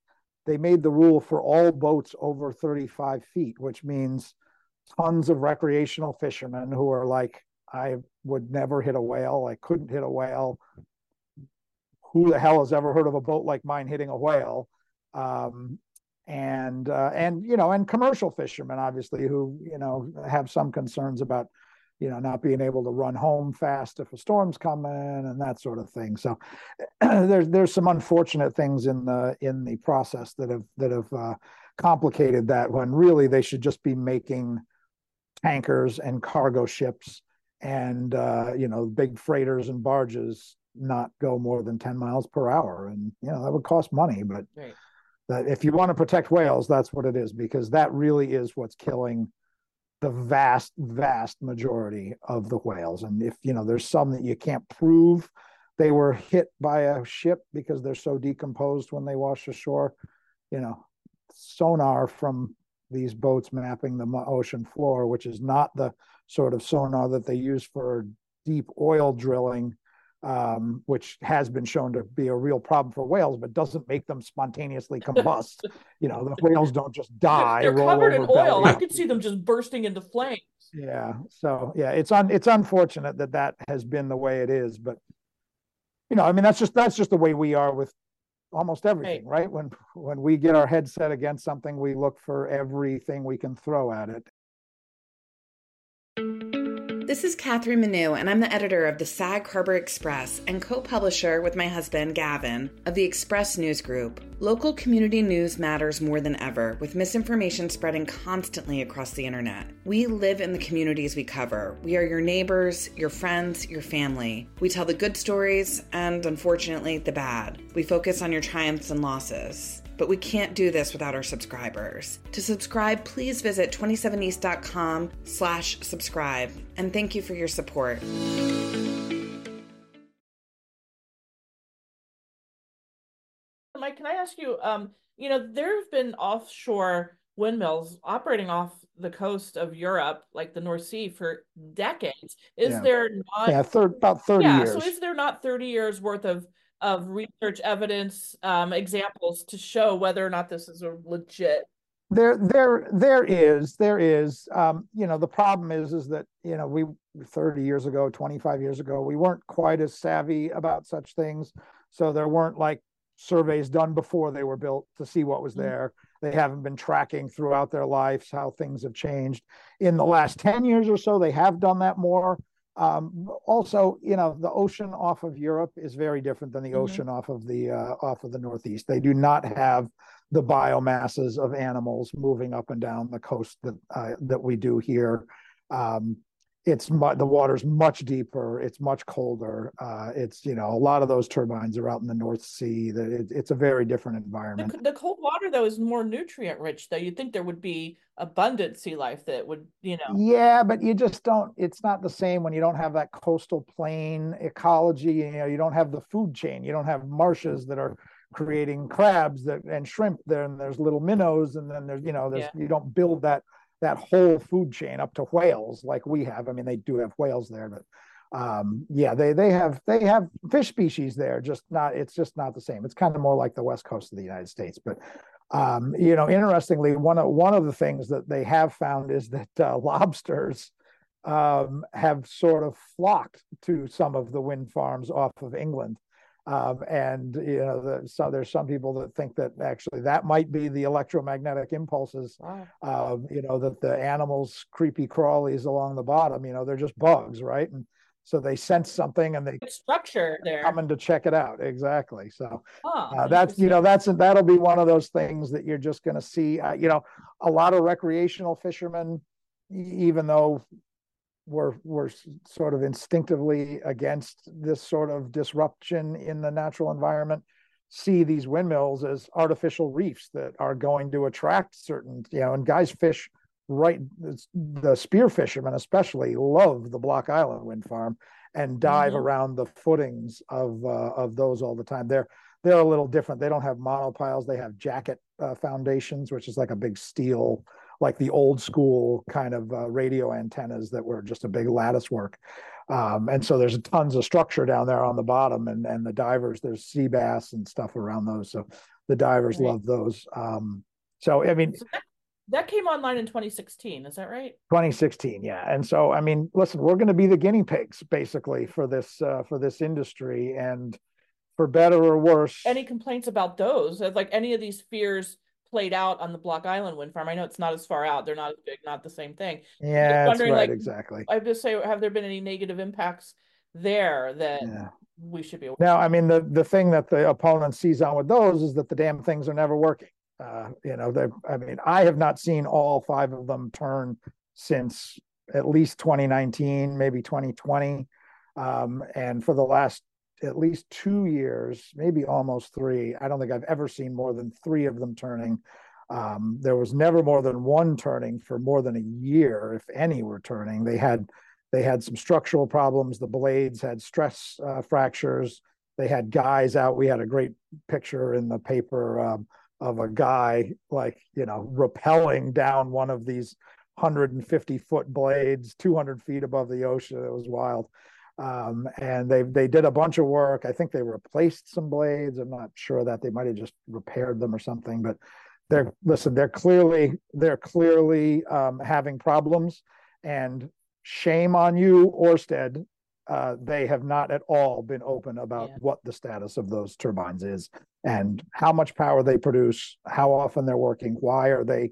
they made the rule for all boats over thirty-five feet, which means tons of recreational fishermen who are like, I would never hit a whale. I couldn't hit a whale. Who the hell has ever heard of a boat like mine hitting a whale? Um, and, uh, and, you know, and commercial fishermen, obviously, who, you know, have some concerns about, you know, not being able to run home fast if a storm's coming and that sort of thing. So there's, there's some unfortunate things in the, in the process that have, that have uh, complicated that, when really they should just be making tankers and cargo ships and, uh, you know, big freighters and barges not go more than ten miles per hour. And, you know, that would cost money, but right. that if you want to protect whales, that's what it is, because that really is what's killing the vast, vast majority of the whales. And if, you know, there's some that you can't prove they were hit by a ship because they're so decomposed when they wash ashore, you know, sonar from these boats mapping the ocean floor, which is not the sort of sonar that they use for deep oil drilling, um, which has been shown to be a real problem for whales, but doesn't make them spontaneously combust. You know, the whales don't just die. They're covered in oil. I could see them just bursting into flames. Yeah. So yeah, it's un it's unfortunate that that has been the way it is, but you know, I mean, that's just, that's just the way we are with almost everything, right? right? When, when we get our head set against something, we look for everything we can throw at it. This is Catherine Manu, and I'm the editor of the Sag Harbor Express and co-publisher with my husband, Gavin, of the Express News Group. Local community news matters more than ever, with misinformation spreading constantly across the internet. We live in the communities we cover. We are your neighbors, your friends, your family. We tell the good stories and, unfortunately, the bad. We focus on your triumphs and losses. But we can't do this without our subscribers. To subscribe, please visit twenty-seven east dot com slash subscribe. And thank you for your support. Mike, can I ask you, um, you know, there have been offshore windmills operating off the coast of Europe, like the North Sea, for decades. Is yeah. there not... Yeah, thir- about thirty yeah, years. Yeah, so is there not thirty years worth of of research evidence, um, examples to show whether or not this is a legit? There, there, there is, there is, um, you know, the problem is, is that, you know, we thirty years ago, twenty-five years ago, we weren't quite as savvy about such things. So there weren't like surveys done before they were built to see what was there. Mm-hmm. They haven't been tracking throughout their lives how things have changed. In the last ten years or so, they have done that more. Um, also, you know, the ocean off of Europe is very different than the mm-hmm. ocean off of the uh, off of the Northeast. They do not have the biomasses of animals moving up and down the coast that uh, that we do here. Um, it's mu- the water's much deeper. It's much colder. Uh, it's, you know, a lot of those turbines are out in the North Sea. That it, it's a very different environment. The, the cold water, though, is more nutrient rich, though. You'd think there would be abundant sea life that would, you know. Yeah, but you just don't. It's not the same when you don't have that coastal plain ecology. You know, you don't have the food chain. You don't have marshes that are creating crabs that and shrimp there, and there's little minnows, and then there's, you know, there's yeah. you don't build that. that whole food chain up to whales like we have. I mean, they do have whales there, but um, yeah, they they have they have fish species there, just not, it's just not the same. It's kind of more like the West Coast of the United States. But, um, you know, interestingly, one of, one of the things that they have found is that uh, lobsters um, have sort of flocked to some of the wind farms off of England. Um, and, you know, the, so there's some people that think that actually that might be the electromagnetic impulses, wow. uh, you know, that the animals, creepy crawlies along the bottom, you know, they're just bugs, right? And so they sense something and they structure there coming to check it out. Exactly. So huh, uh, that's, you know, that's, that'll be one of those things that you're just going to see, uh, you know, a lot of recreational fishermen, even though We're, we're sort of instinctively against this sort of disruption in the natural environment, see these windmills as artificial reefs that are going to attract certain, you know, and guys fish, right, the spear fishermen especially love the Block Island wind farm and dive mm-hmm. around the footings of, uh, of those all the time. They're, they're a little different. They don't have monopiles. They have jacket uh, foundations, which is like a big steel, like the old school kind of uh, radio antennas that were just a big lattice work. Um, and so there's tons of structure down there on the bottom, and, and the divers, there's sea bass and stuff around those. So the divers right. love those. Um, so, I mean, so that, that came online in twenty sixteen. Is that right? twenty sixteen. Yeah. And so, I mean, listen, we're going to be the guinea pigs basically for this, uh, for this industry, and for better or worse. Any complaints about those? Like any of these fears played out on the Block Island wind farm? I know it's not as far out, they're not as big, not the same thing. Yeah, that's right, like, exactly. I just say, have there been any negative impacts there that yeah. we should be aware of? No, I mean, the, the thing that the opponent sees on with those is that the damn things are never working. Uh, you know, they. I mean, I have not seen all five of them turn since at least twenty nineteen, maybe twenty twenty. Um, and for the last at least two years, maybe almost three. I don't think I've ever seen more than three of them turning. Um, there was never more than one turning for more than a year, if any were turning. They had they had some structural problems. The blades had stress uh, fractures. They had guys out. We had a great picture in the paper um, of a guy, like, you know, rappelling down one of these one hundred fifty foot blades, two hundred feet above the ocean. It was wild. Um, and they they did a bunch of work. I think they replaced some blades. I'm not sure that they might have just repaired them or something. But they're listen. They're clearly they're clearly um, having problems. And shame on you, Orsted. Uh, they have not at all been open about yeah. what the status of those turbines is and how much power they produce, how often they're working, why are they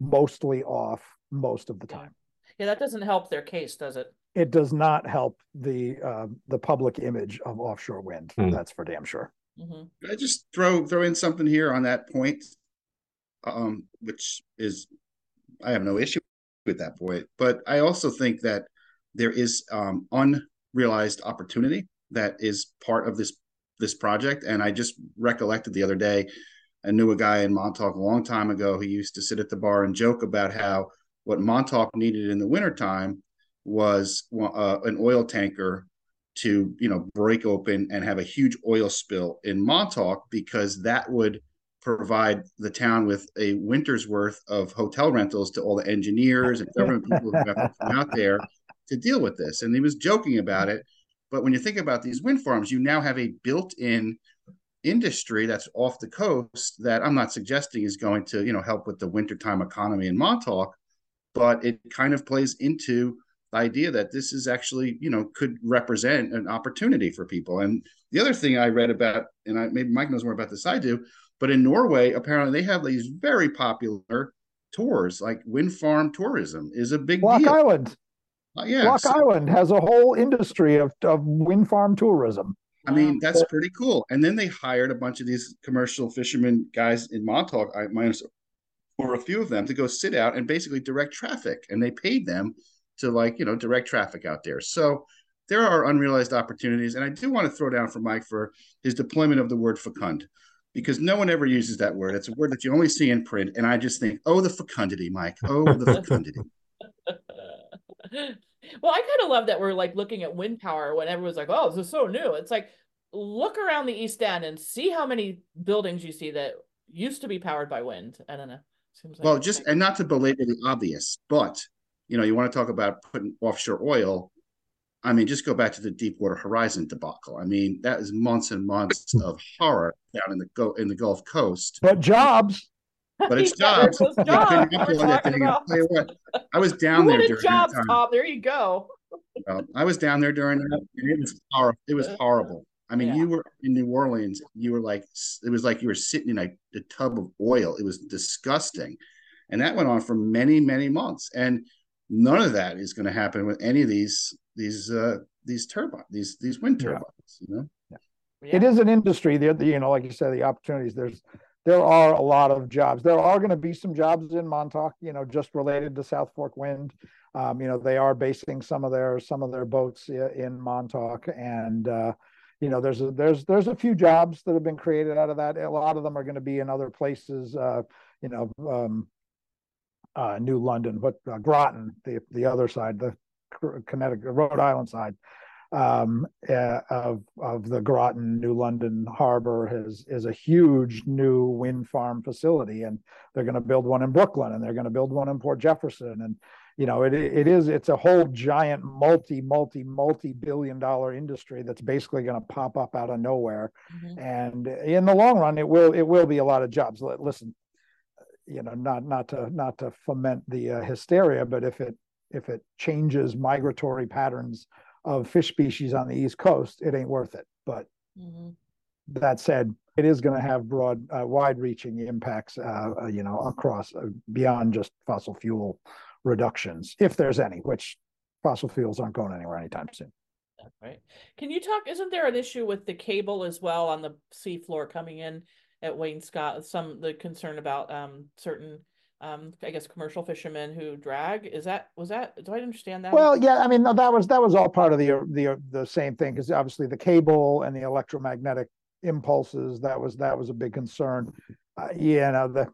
mostly off most of the time. Yeah, that doesn't help their case, does it? It does not help the uh, the public image of offshore wind. Mm. That's for damn sure. Mm-hmm. Can I just throw throw in something here on that point, um, which is, I have no issue with that point, but I also think that there is um, unrealized opportunity that is part of this this project. And I just recollected the other day, I knew a guy in Montauk a long time ago who used to sit at the bar and joke about how what Montauk needed in the wintertime was uh, an oil tanker to, you know, break open and have a huge oil spill in Montauk, because that would provide the town with a winter's worth of hotel rentals to all the engineers and government people who have to come out there to deal with this. And he was joking about it. But when you think about these wind farms, you now have a built-in industry that's off the coast that I'm not suggesting is going to, you know, help with the wintertime economy in Montauk, but it kind of plays into the idea that this is actually, you know, could represent an opportunity for people. And the other thing I read about, and I, maybe Mike knows more about this than I do, but in Norway, apparently they have these very popular tours, like wind farm tourism is a big Block deal. Block Island. Uh, yeah, Block so, Island has a whole industry of, of wind farm tourism. I mean, that's pretty cool. And then they hired a bunch of these commercial fishermen guys in Montauk, I, my, or a few of them, to go sit out and basically direct traffic. And they paid them to, like, you know, direct traffic out there. So there are unrealized opportunities. And I do want to throw down for Mike for his deployment of the word fecund, because no one ever uses that word. It's a word that you only see in print. And I just think, oh, the fecundity, Mike. Oh, the fecundity. Well, I kind of love that we're, like, looking at wind power when everyone's like, oh, this is so new. It's like, look around the East End and see how many buildings you see that used to be powered by wind. I don't know. Seems like well, just, and not to belabor the obvious, but you know, you want to talk about putting offshore oil. I mean, just go back to the Deepwater Horizon debacle. I mean, that is months and months of horror down in the go in the Gulf Coast. But jobs. But it's jobs. jobs. I was down there during jobs, that time. There you go. Well, I was down there during that. It was horrible. It was horrible. I mean, yeah. You were in New Orleans. You were like, it was like you were sitting in a, a tub of oil. It was disgusting. And that went on for many, many months. And none of that is going to happen with any of these these uh, these turbines, these these wind turbines. Yeah. You know, yeah. It is an industry. The, the you know, like you said, the opportunities. There's there are a lot of jobs. There are going to be some jobs in Montauk, you know, just related to South Fork Wind. Um, you know, they are basing some of their some of their boats in Montauk, and uh, you know, there's a, there's there's a few jobs that have been created out of that. A lot of them are going to be in other places. Uh, you know. Um, Uh, New London, but uh, Groton, the the other side, the Connecticut, Rhode Island side um, uh, of of the Groton, New London harbor has is a huge new wind farm facility, and they're going to build one in Brooklyn, and they're going to build one in Port Jefferson, and you know, it it is it's a whole giant multi multi multi billion dollar industry that's basically going to pop up out of nowhere, mm-hmm. and in the long run, it will it will be a lot of jobs. Listen, you know, not not to not to foment the uh, hysteria, but if it if it changes migratory patterns of fish species on the East Coast, it ain't worth it. But mm-hmm. that said, it is going to have broad, uh, wide-reaching impacts, uh, uh, you know, across uh, beyond just fossil fuel reductions, if there's any, which fossil fuels aren't going anywhere anytime soon. Right. Can you talk, isn't there an issue with the cable as well on the seafloor coming in at Waynescott? Some, the concern about um, certain... Um, I guess commercial fishermen who drag, is that, was that, do I understand that? Well, yeah, I mean, that was, that was all part of the, the, the same thing, because obviously the cable and the electromagnetic impulses, that was, that was a big concern. Uh, yeah, no, the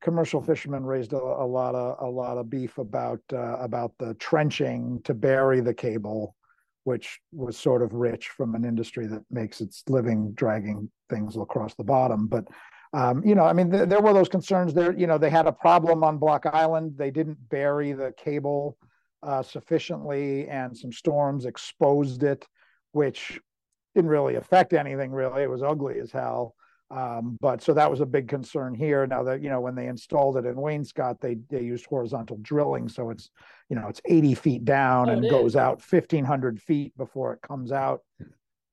commercial fishermen raised a, a lot of, a lot of beef about, uh, about the trenching to bury the cable, which was sort of rich from an industry that makes its living dragging things across the bottom. But Um, you know, I mean, th there were those concerns there. You know, they had a problem on Block Island. They didn't bury the cable uh, sufficiently, and some storms exposed it, which didn't really affect anything, really. It was ugly as hell. Um, but so that was a big concern here. Now that, you know, when they installed it in Waynescott, they, they used horizontal drilling. So it's, you know, it's eighty feet down oh, and goes out fifteen hundred feet before it comes out.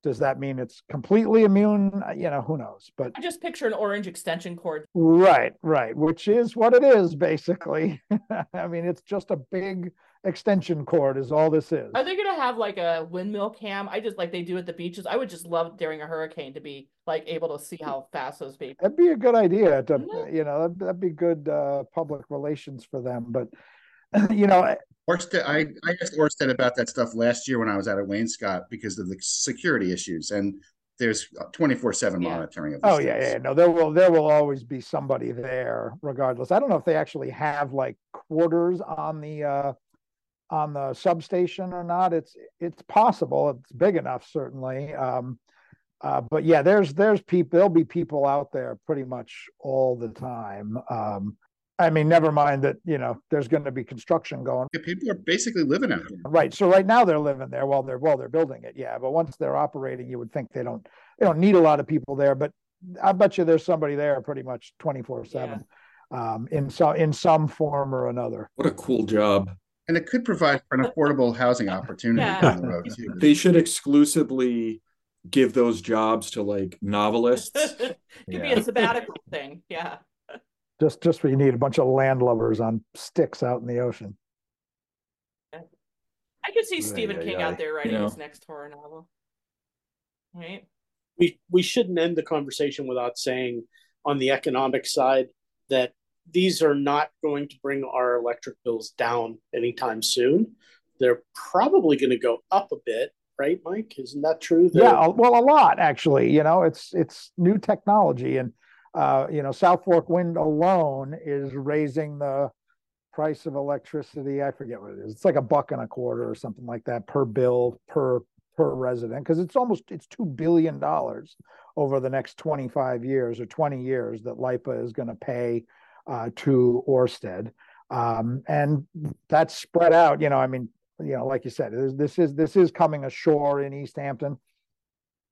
Does that mean it's completely immune? You know, who knows? But I just picture an orange extension cord. Right, right, which is what it is, basically. I mean, it's just a big extension cord is all this is. Are they going to have like a windmill cam? I just, like they do at the beaches. I would just love during a hurricane to be like able to see how fast those babies. That'd be a good idea. To, mm-hmm. You know, that'd, that'd be good uh, public relations for them. But, you know... Orsted, I, I asked Orsted about that stuff last year when I was out at Waynescott because of the security issues, and there's twenty-four seven yeah. monitoring of this. Oh, yeah, yeah, no, there will there will always be somebody there regardless. I don't know if they actually have like quarters on the uh, on the substation or not. It's it's possible. It's big enough, certainly. Um, uh, but yeah, there's there's people. There'll be people out there pretty much all the time. Um, I mean, never mind that, you know, there's going to be construction going. Yeah, people are basically living out here. Right. So right now they're living there while they're while they're building it. Yeah. But once they're operating, you would think they don't they don't need a lot of people there. But I bet you there's somebody there pretty much twenty-four seven yeah. um, in some in some form or another. What a cool job. And it could provide for an affordable housing opportunity yeah. down the road too. They should exclusively give those jobs to like novelists. It'd yeah. be a sabbatical thing. Yeah. Just, just where you need a bunch of landlubbers on sticks out in the ocean. I could see Stephen yeah, yeah, King yeah. out there writing you know. his next horror novel. Right? We we shouldn't end the conversation without saying, on the economic side, that these are not going to bring our electric bills down anytime soon. They're probably going to go up a bit, right, Mike? Isn't that true? They're... Yeah, well, a lot actually. You know, it's it's new technology and. Uh, you know, South Fork Wind alone is raising the price of electricity. I forget what it is. It's like a buck and a quarter or something like that per bill per per resident, because it's almost it's two billion dollars over the next twenty-five years or twenty years that LIPA is going to pay uh, to Orsted, um, and that's spread out. You know, I mean, you know, like you said, is, this is this is coming ashore in East Hampton.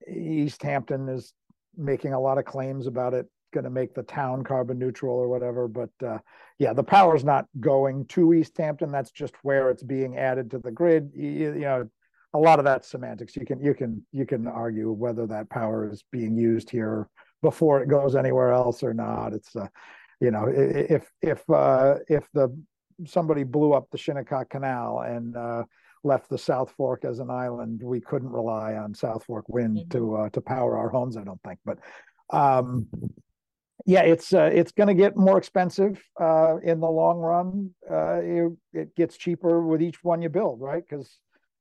East Hampton is making a lot of claims about it. Going to make the town carbon neutral or whatever, but uh, yeah, the power's not going to East Hampton. That's just where it's being added to the grid. You, you know, a lot of that's semantics. You can you can you can argue whether that power is being used here before it goes anywhere else or not. It's uh, you know, if if uh, if the somebody blew up the Shinnecock Canal and uh, left the South Fork as an island, we couldn't rely on South Fork Wind mm-hmm. to uh, to power our homes. I don't think, but. Um, Yeah, it's uh, it's going to get more expensive uh, in the long run. Uh, it, it gets cheaper with each one you build, right? Because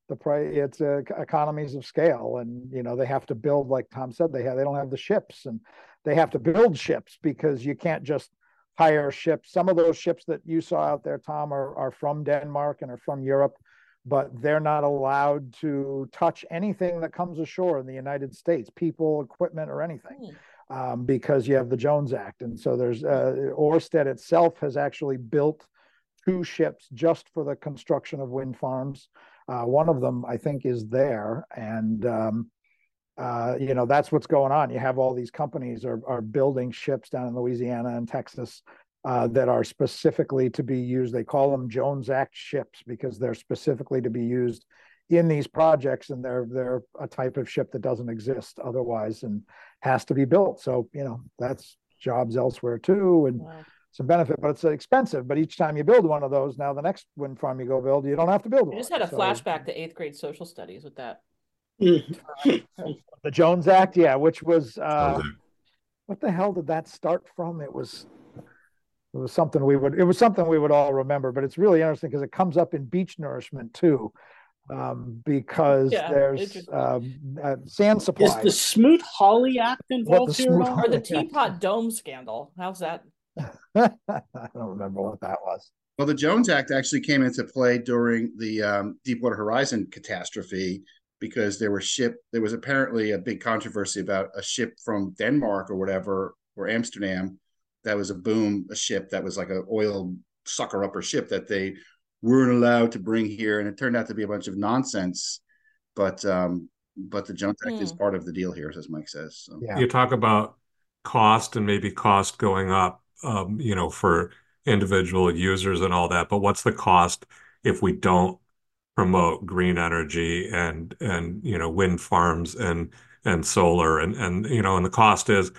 the price, it's uh, economies of scale, and you know they have to build, like Tom said, they have they don't have the ships, and they have to build ships because you can't just hire ships. Some of those ships that you saw out there, Tom, are are from Denmark and are from Europe, but they're not allowed to touch anything that comes ashore in the United States, people, equipment, or anything. Mm. Um, because you have the Jones Act. And so there's uh, Orsted itself has actually built two ships just for the construction of wind farms. Uh, one of them, I think, is there. And, um, uh, you know, that's what's going on. You have all these companies are, are building ships down in Louisiana and Texas uh, that are specifically to be used. They call them Jones Act ships because they're specifically to be used in these projects, and they're they're a type of ship that doesn't exist otherwise and has to be built. So, you know, that's jobs elsewhere too, and wow. some benefit, but it's expensive. But each time you build one of those, now the next wind farm you go build, you don't have to build one. I just had a so, flashback to eighth grade social studies with that. The Jones Act, yeah, which was uh, okay. What the hell did that start from? It was it was something we would it was something we would all remember, but it's really interesting because it comes up in beach nourishment too. Um, because yeah, there's um, uh, sand supply. Is the Smoot-Hawley Act involved here? Or the Teapot Act. Dome scandal? How's that? I don't remember what that was. Well, the Jones Act actually came into play during the um, Deepwater Horizon catastrophe because there were ship. There was apparently a big controversy about a ship from Denmark or whatever, or Amsterdam, that was a boom, a ship that was like an oil sucker-upper ship that they weren't allowed to bring here, and it turned out to be a bunch of nonsense. But um, but the Jones Act mm. is part of the deal here, as Mike says. So. Yeah. You talk about cost and maybe cost going up, um, you know, for individual users and all that. But what's the cost if we don't promote green energy and and you know wind farms and and solar and and you know and the cost is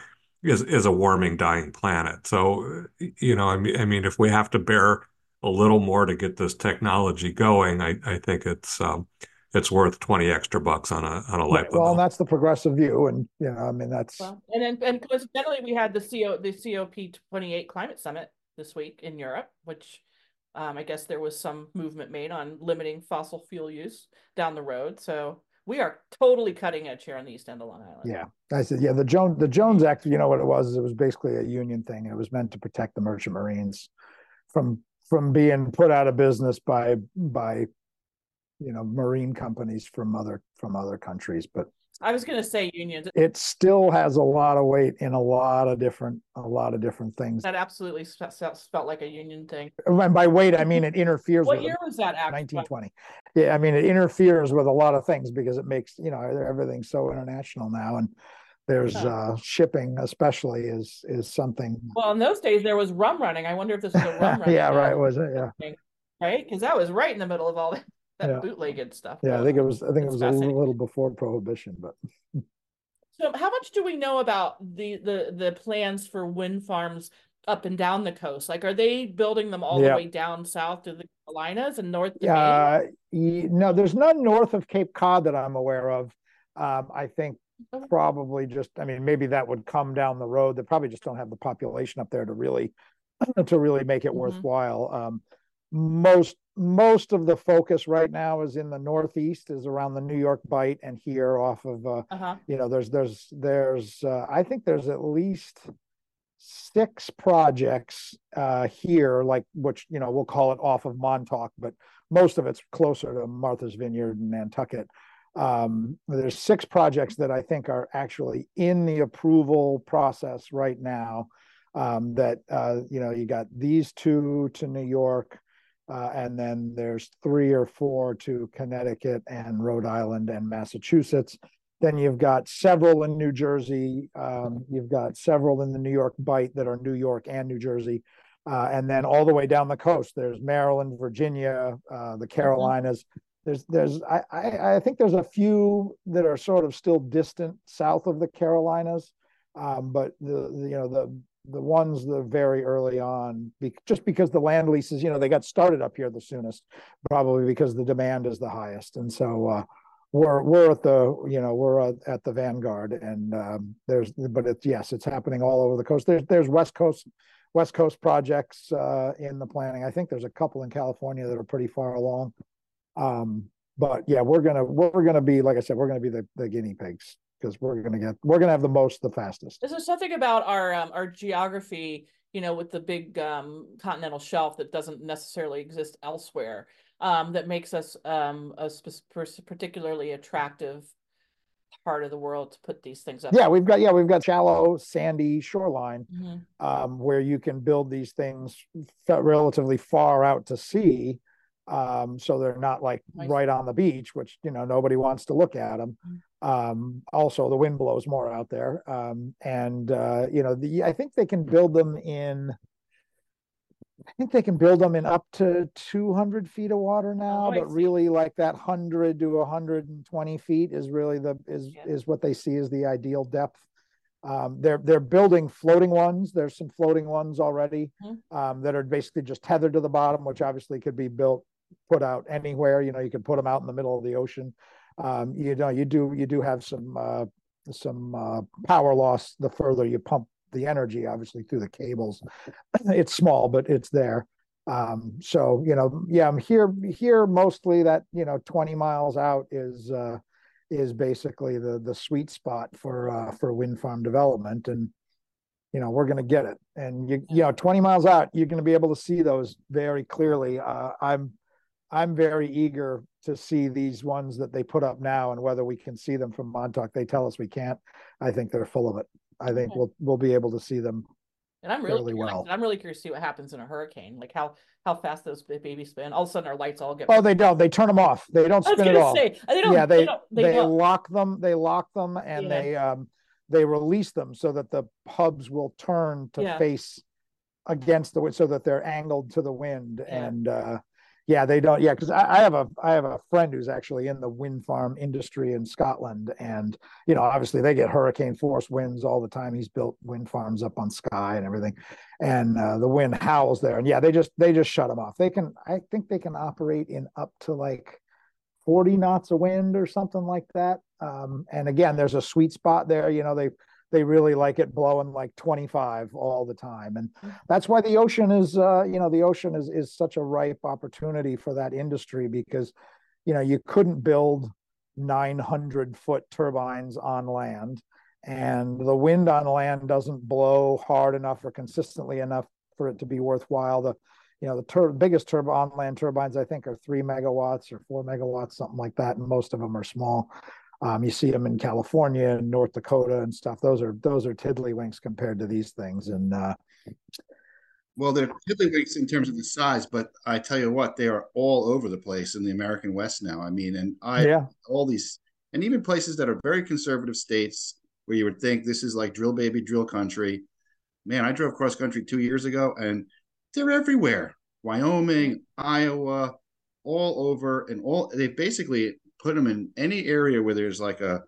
is is a warming, dying planet. So you know, I mean, I mean, if we have to bear a little more to get this technology going, I, I think it's um, it's worth twenty extra bucks on a on a right. LIPA. Well, and that's the progressive view, and you know, I mean, that's well, and then, and coincidentally, we had the C O the C O P twenty-eight climate summit this week in Europe, which um, I guess there was some movement made on limiting fossil fuel use down the road. So we are totally cutting edge here on the East End of Long Island. Yeah, I said, yeah, the Jones the Jones Act. You know what it was? It was basically a union thing. It was meant to protect the merchant marines from. from being put out of business by by you know marine companies from other from other countries. But I was going to say unions. It still has a lot of weight in a lot of different a lot of different things. That absolutely felt like a union thing. And by weight, I mean it interferes. What with year was that? nineteen twenty. Yeah, I mean it interferes with a lot of things because it makes you know everything's so international now and. There's uh, shipping, especially, is is something. Well, in those days, there was rum running. I wonder if this is a rum running. Yeah, right. Was it? Yeah. Right, because that was right in the middle of all that, that yeah. bootlegged stuff. Yeah, I think it was. I think That's it was a little before Prohibition, but. So, how much do we know about the the the plans for wind farms up and down the coast? Like, are they building them all yeah. the way down south to the Carolinas and north? To uh, Maine? No, there's none north of Cape Cod that I'm aware of. Um, I think. Probably just, I mean, maybe that would come down the road. They probably just don't have the population up there to really, to really make it mm-hmm. worthwhile. Um, most most of the focus right now is in the Northeast, is around the New York Bight and here off of, uh, uh-huh. you know, there's there's there's uh, I think there's at least six projects uh, here, like which you know we'll call it off of Montauk, but most of it's closer to Martha's Vineyard and Nantucket. Um, there's six projects that I think are actually in the approval process right now um, that, uh, you know, you got these two to New York uh, and then there's three or four to Connecticut and Rhode Island and Massachusetts. Then you've got several in New Jersey. Um, you've got several in the New York Bight that are New York and New Jersey. Uh, and then all the way down the coast, there's Maryland, Virginia, uh, the Carolinas. Mm-hmm. There's, there's, I, I, I think there's a few that are sort of still distant south of the Carolinas, um, but the, the, you know, the the ones that are very early on, be, just because the land leases, you know, they got started up here the soonest, probably because the demand is the highest, and so uh, we're we're at the, you know, we're at the vanguard, and um, there's, but it's yes, it's happening all over the coast. There's there's West Coast. West Coast projects uh, in the planning. I think there's a couple in California that are pretty far along. Um, but yeah, we're going to, we're going to be, like I said, we're going to be the, the guinea pigs because we're going to get, we're going to have the most, the fastest. There's something about our, um, our geography, you know, with the big, um, continental shelf that doesn't necessarily exist elsewhere, um, that makes us, um, a sp- particularly attractive part of the world to put these things up. Yeah, we've got yeah we've got shallow, sandy shoreline mm-hmm. um, where you can build these things relatively far out to sea, um, so they're not like nice. right on the beach, which you know nobody wants to look at them. Mm-hmm. Um, also, the wind blows more out there, um, and uh, you know the, I think they can build them in. I think they can build them in up to two hundred feet of water now, oh, but really like that one hundred to one hundred twenty feet is really the, is, yeah. is what they see as the ideal depth. Um, they're, they're building floating ones. There's some floating ones already mm-hmm. um, that are basically just tethered to the bottom, which obviously could be built, put out anywhere. You know, you could put them out in the middle of the ocean. Um, you know, you do, you do have some, uh, some uh, power loss the further you pump the energy, obviously, through the cables. It's small, but it's there. Um, so, you know, yeah, I'm here, here mostly that, you know, twenty miles out is, uh, is basically the, the sweet spot for, uh, for wind farm development. And, you know, we're going to get it. And, you, you know, twenty miles out, you're going to be able to see those very clearly. Uh, I'm, I'm very eager to see these ones that they put up now and whether we can see them from Montauk. They tell us we can't. I think they're full of it. I think okay. we'll we'll be able to see them, and I'm really well. Like, I'm really curious to see what happens in a hurricane, like how how fast those babies spin. All of a sudden, our lights all get. Oh, they don't. They turn them off. They don't spin at all. Say, they don't, yeah, they they, don't, they, they don't. lock them. They lock them, and yeah. they um they release them so that the hubs will turn to yeah. face against the wind, so that they're angled to the wind. Yeah. And uh, yeah, they don't. Yeah, because I, I have a I have a friend who's actually in the wind farm industry in Scotland, and you know, obviously they get hurricane force winds all the time. He's built wind farms up on Skye and everything, and uh, the wind howls there. And yeah, they just they just shut them off. They can I think they can operate in up to like forty knots of wind or something like that. Um, and again, there's a sweet spot there. You know, they. They really like it blowing like twenty-five all the time. And that's why the ocean is, uh, you know, the ocean is, is such a ripe opportunity for that industry because, you know, you couldn't build nine hundred foot turbines on land, and the wind on land doesn't blow hard enough or consistently enough for it to be worthwhile. The, you know, the tur- biggest tur- on land turbines, I think, are three megawatts or four megawatts, something like that. And most of them are small. Um, you see them in California and North Dakota and stuff. Those are those are tiddlywinks compared to these things. And uh, well, they're tiddlywinks in terms of the size, but I tell you what, they are all over the place in the American West now. I mean, and I yeah. all these, and even places that are very conservative states where you would think this is like drill baby drill country. Man, I drove cross country two years ago, and they're everywhere: Wyoming, Iowa, all over, and all they basically. Put them in any area where there's like a,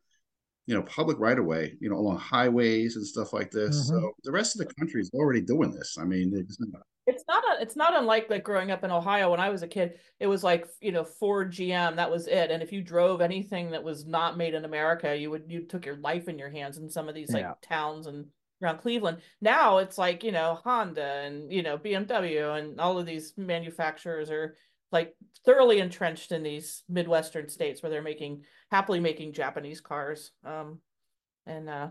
you know, public right of way, you know, along highways and stuff like this. Mm-hmm. So the rest of the country is already doing this. I mean, it's not, it's not, a, it's not unlike like growing up in Ohio when I was a kid. It was like, you know, Ford, G M, that was it. And if you drove anything that was not made in America, you would, you took your life in your hands in some of these like yeah. towns and around Cleveland. Now it's like, you know, Honda and, you know, B M W and all of these manufacturers are like thoroughly entrenched in these Midwestern states where they're making happily making Japanese cars. Um, and uh,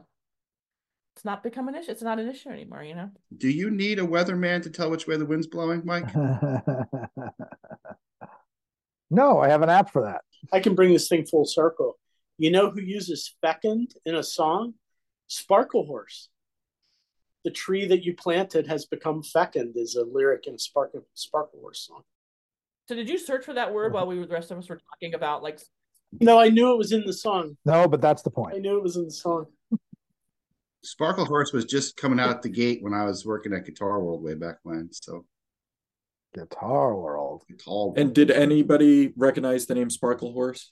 it's not become an issue. It's not an issue anymore, you know? Do you need a weatherman to tell which way the wind's blowing, Mike? No, I have an app for that. I can bring this thing full circle. You know who uses fecund in a song? Sparkle Horse. The tree that you planted has become fecund is a lyric in a Sparkle, Sparkle Horse song. So did you search for that word while we were, the rest of us were talking about like? No, I knew it was in the song. No, but that's the point. I knew it was in the song. Sparkle Horse was just coming out the gate when I was working at Guitar World way back when. So Guitar World. Guitar World. And did anybody recognize the name Sparkle Horse?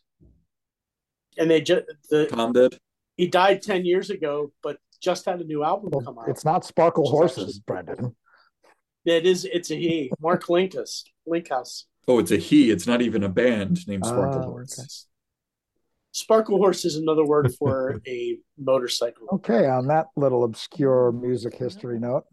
And they just the Tom did. He died ten years ago, but just had a new album well, come out. It's not Sparkle Horses, actually, Brendan. It is. It's a he. Mark Linkous. Linkous. Oh, it's a he. It's not even a band named Sparkle uh, Horse. Okay. Sparkle Horse is another word for a motorcycle. Okay, on that little obscure music history note.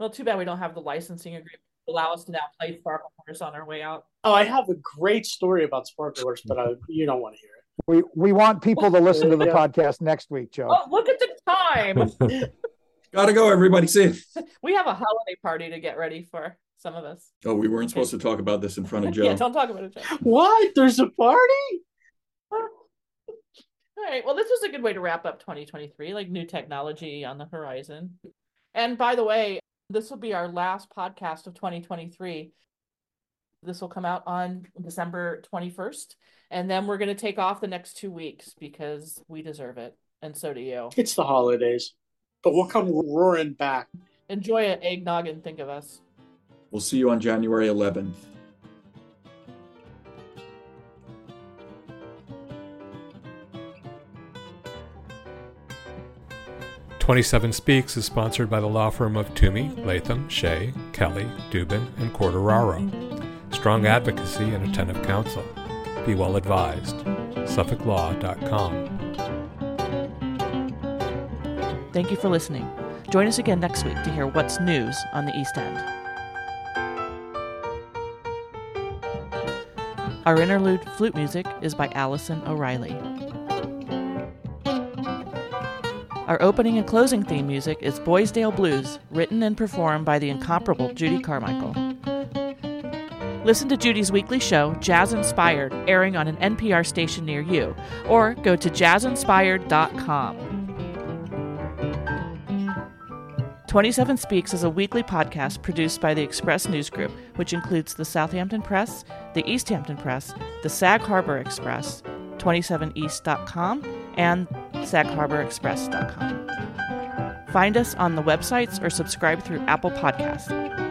Well, too bad we don't have the licensing agreement to allow us to now play Sparkle Horse on our way out. Oh, I have a great story about Sparkle Horse, but I, you don't want to hear it. We we want people to listen to the yeah. podcast next week, Joe. Oh, look at the time. Gotta go, everybody. See you. We have a holiday party to get ready for. Some of us. Oh, we weren't supposed to talk about this in front of Joe. Yeah, don't talk about it, Joe. What? There's a party? All right. Well, this was a good way to wrap up twenty twenty-three, like new technology on the horizon. And by the way, this will be our last podcast of twenty twenty-three. This will come out on December twenty-first. And then we're going to take off the next two weeks because we deserve it. And so do you. It's the holidays, but we'll come roaring back. Enjoy an eggnog and think of us. We'll see you on January eleventh. twenty-seven Speaks is sponsored by the law firm of Toomey, Latham, Shea, Kelly, Dubin, and Corderaro. Strong advocacy and attentive counsel. Be well advised. Suffolk Law dot com. Thank you for listening. Join us again next week to hear what's news on the East End. Our interlude flute music is by Allison O'Reilly. Our opening and closing theme music is Boysdale Blues, written and performed by the incomparable Judy Carmichael. Listen to Judy's weekly show, Jazz Inspired, airing on an N P R station near you, or go to jazz inspired dot com. twenty-seven Speaks is a weekly podcast produced by the Express News Group, which includes the Southampton Press, the East Hampton Press, the Sag Harbor Express, twenty-seven east dot com, and sag harbor express dot com. Find us on the websites or subscribe through Apple Podcasts.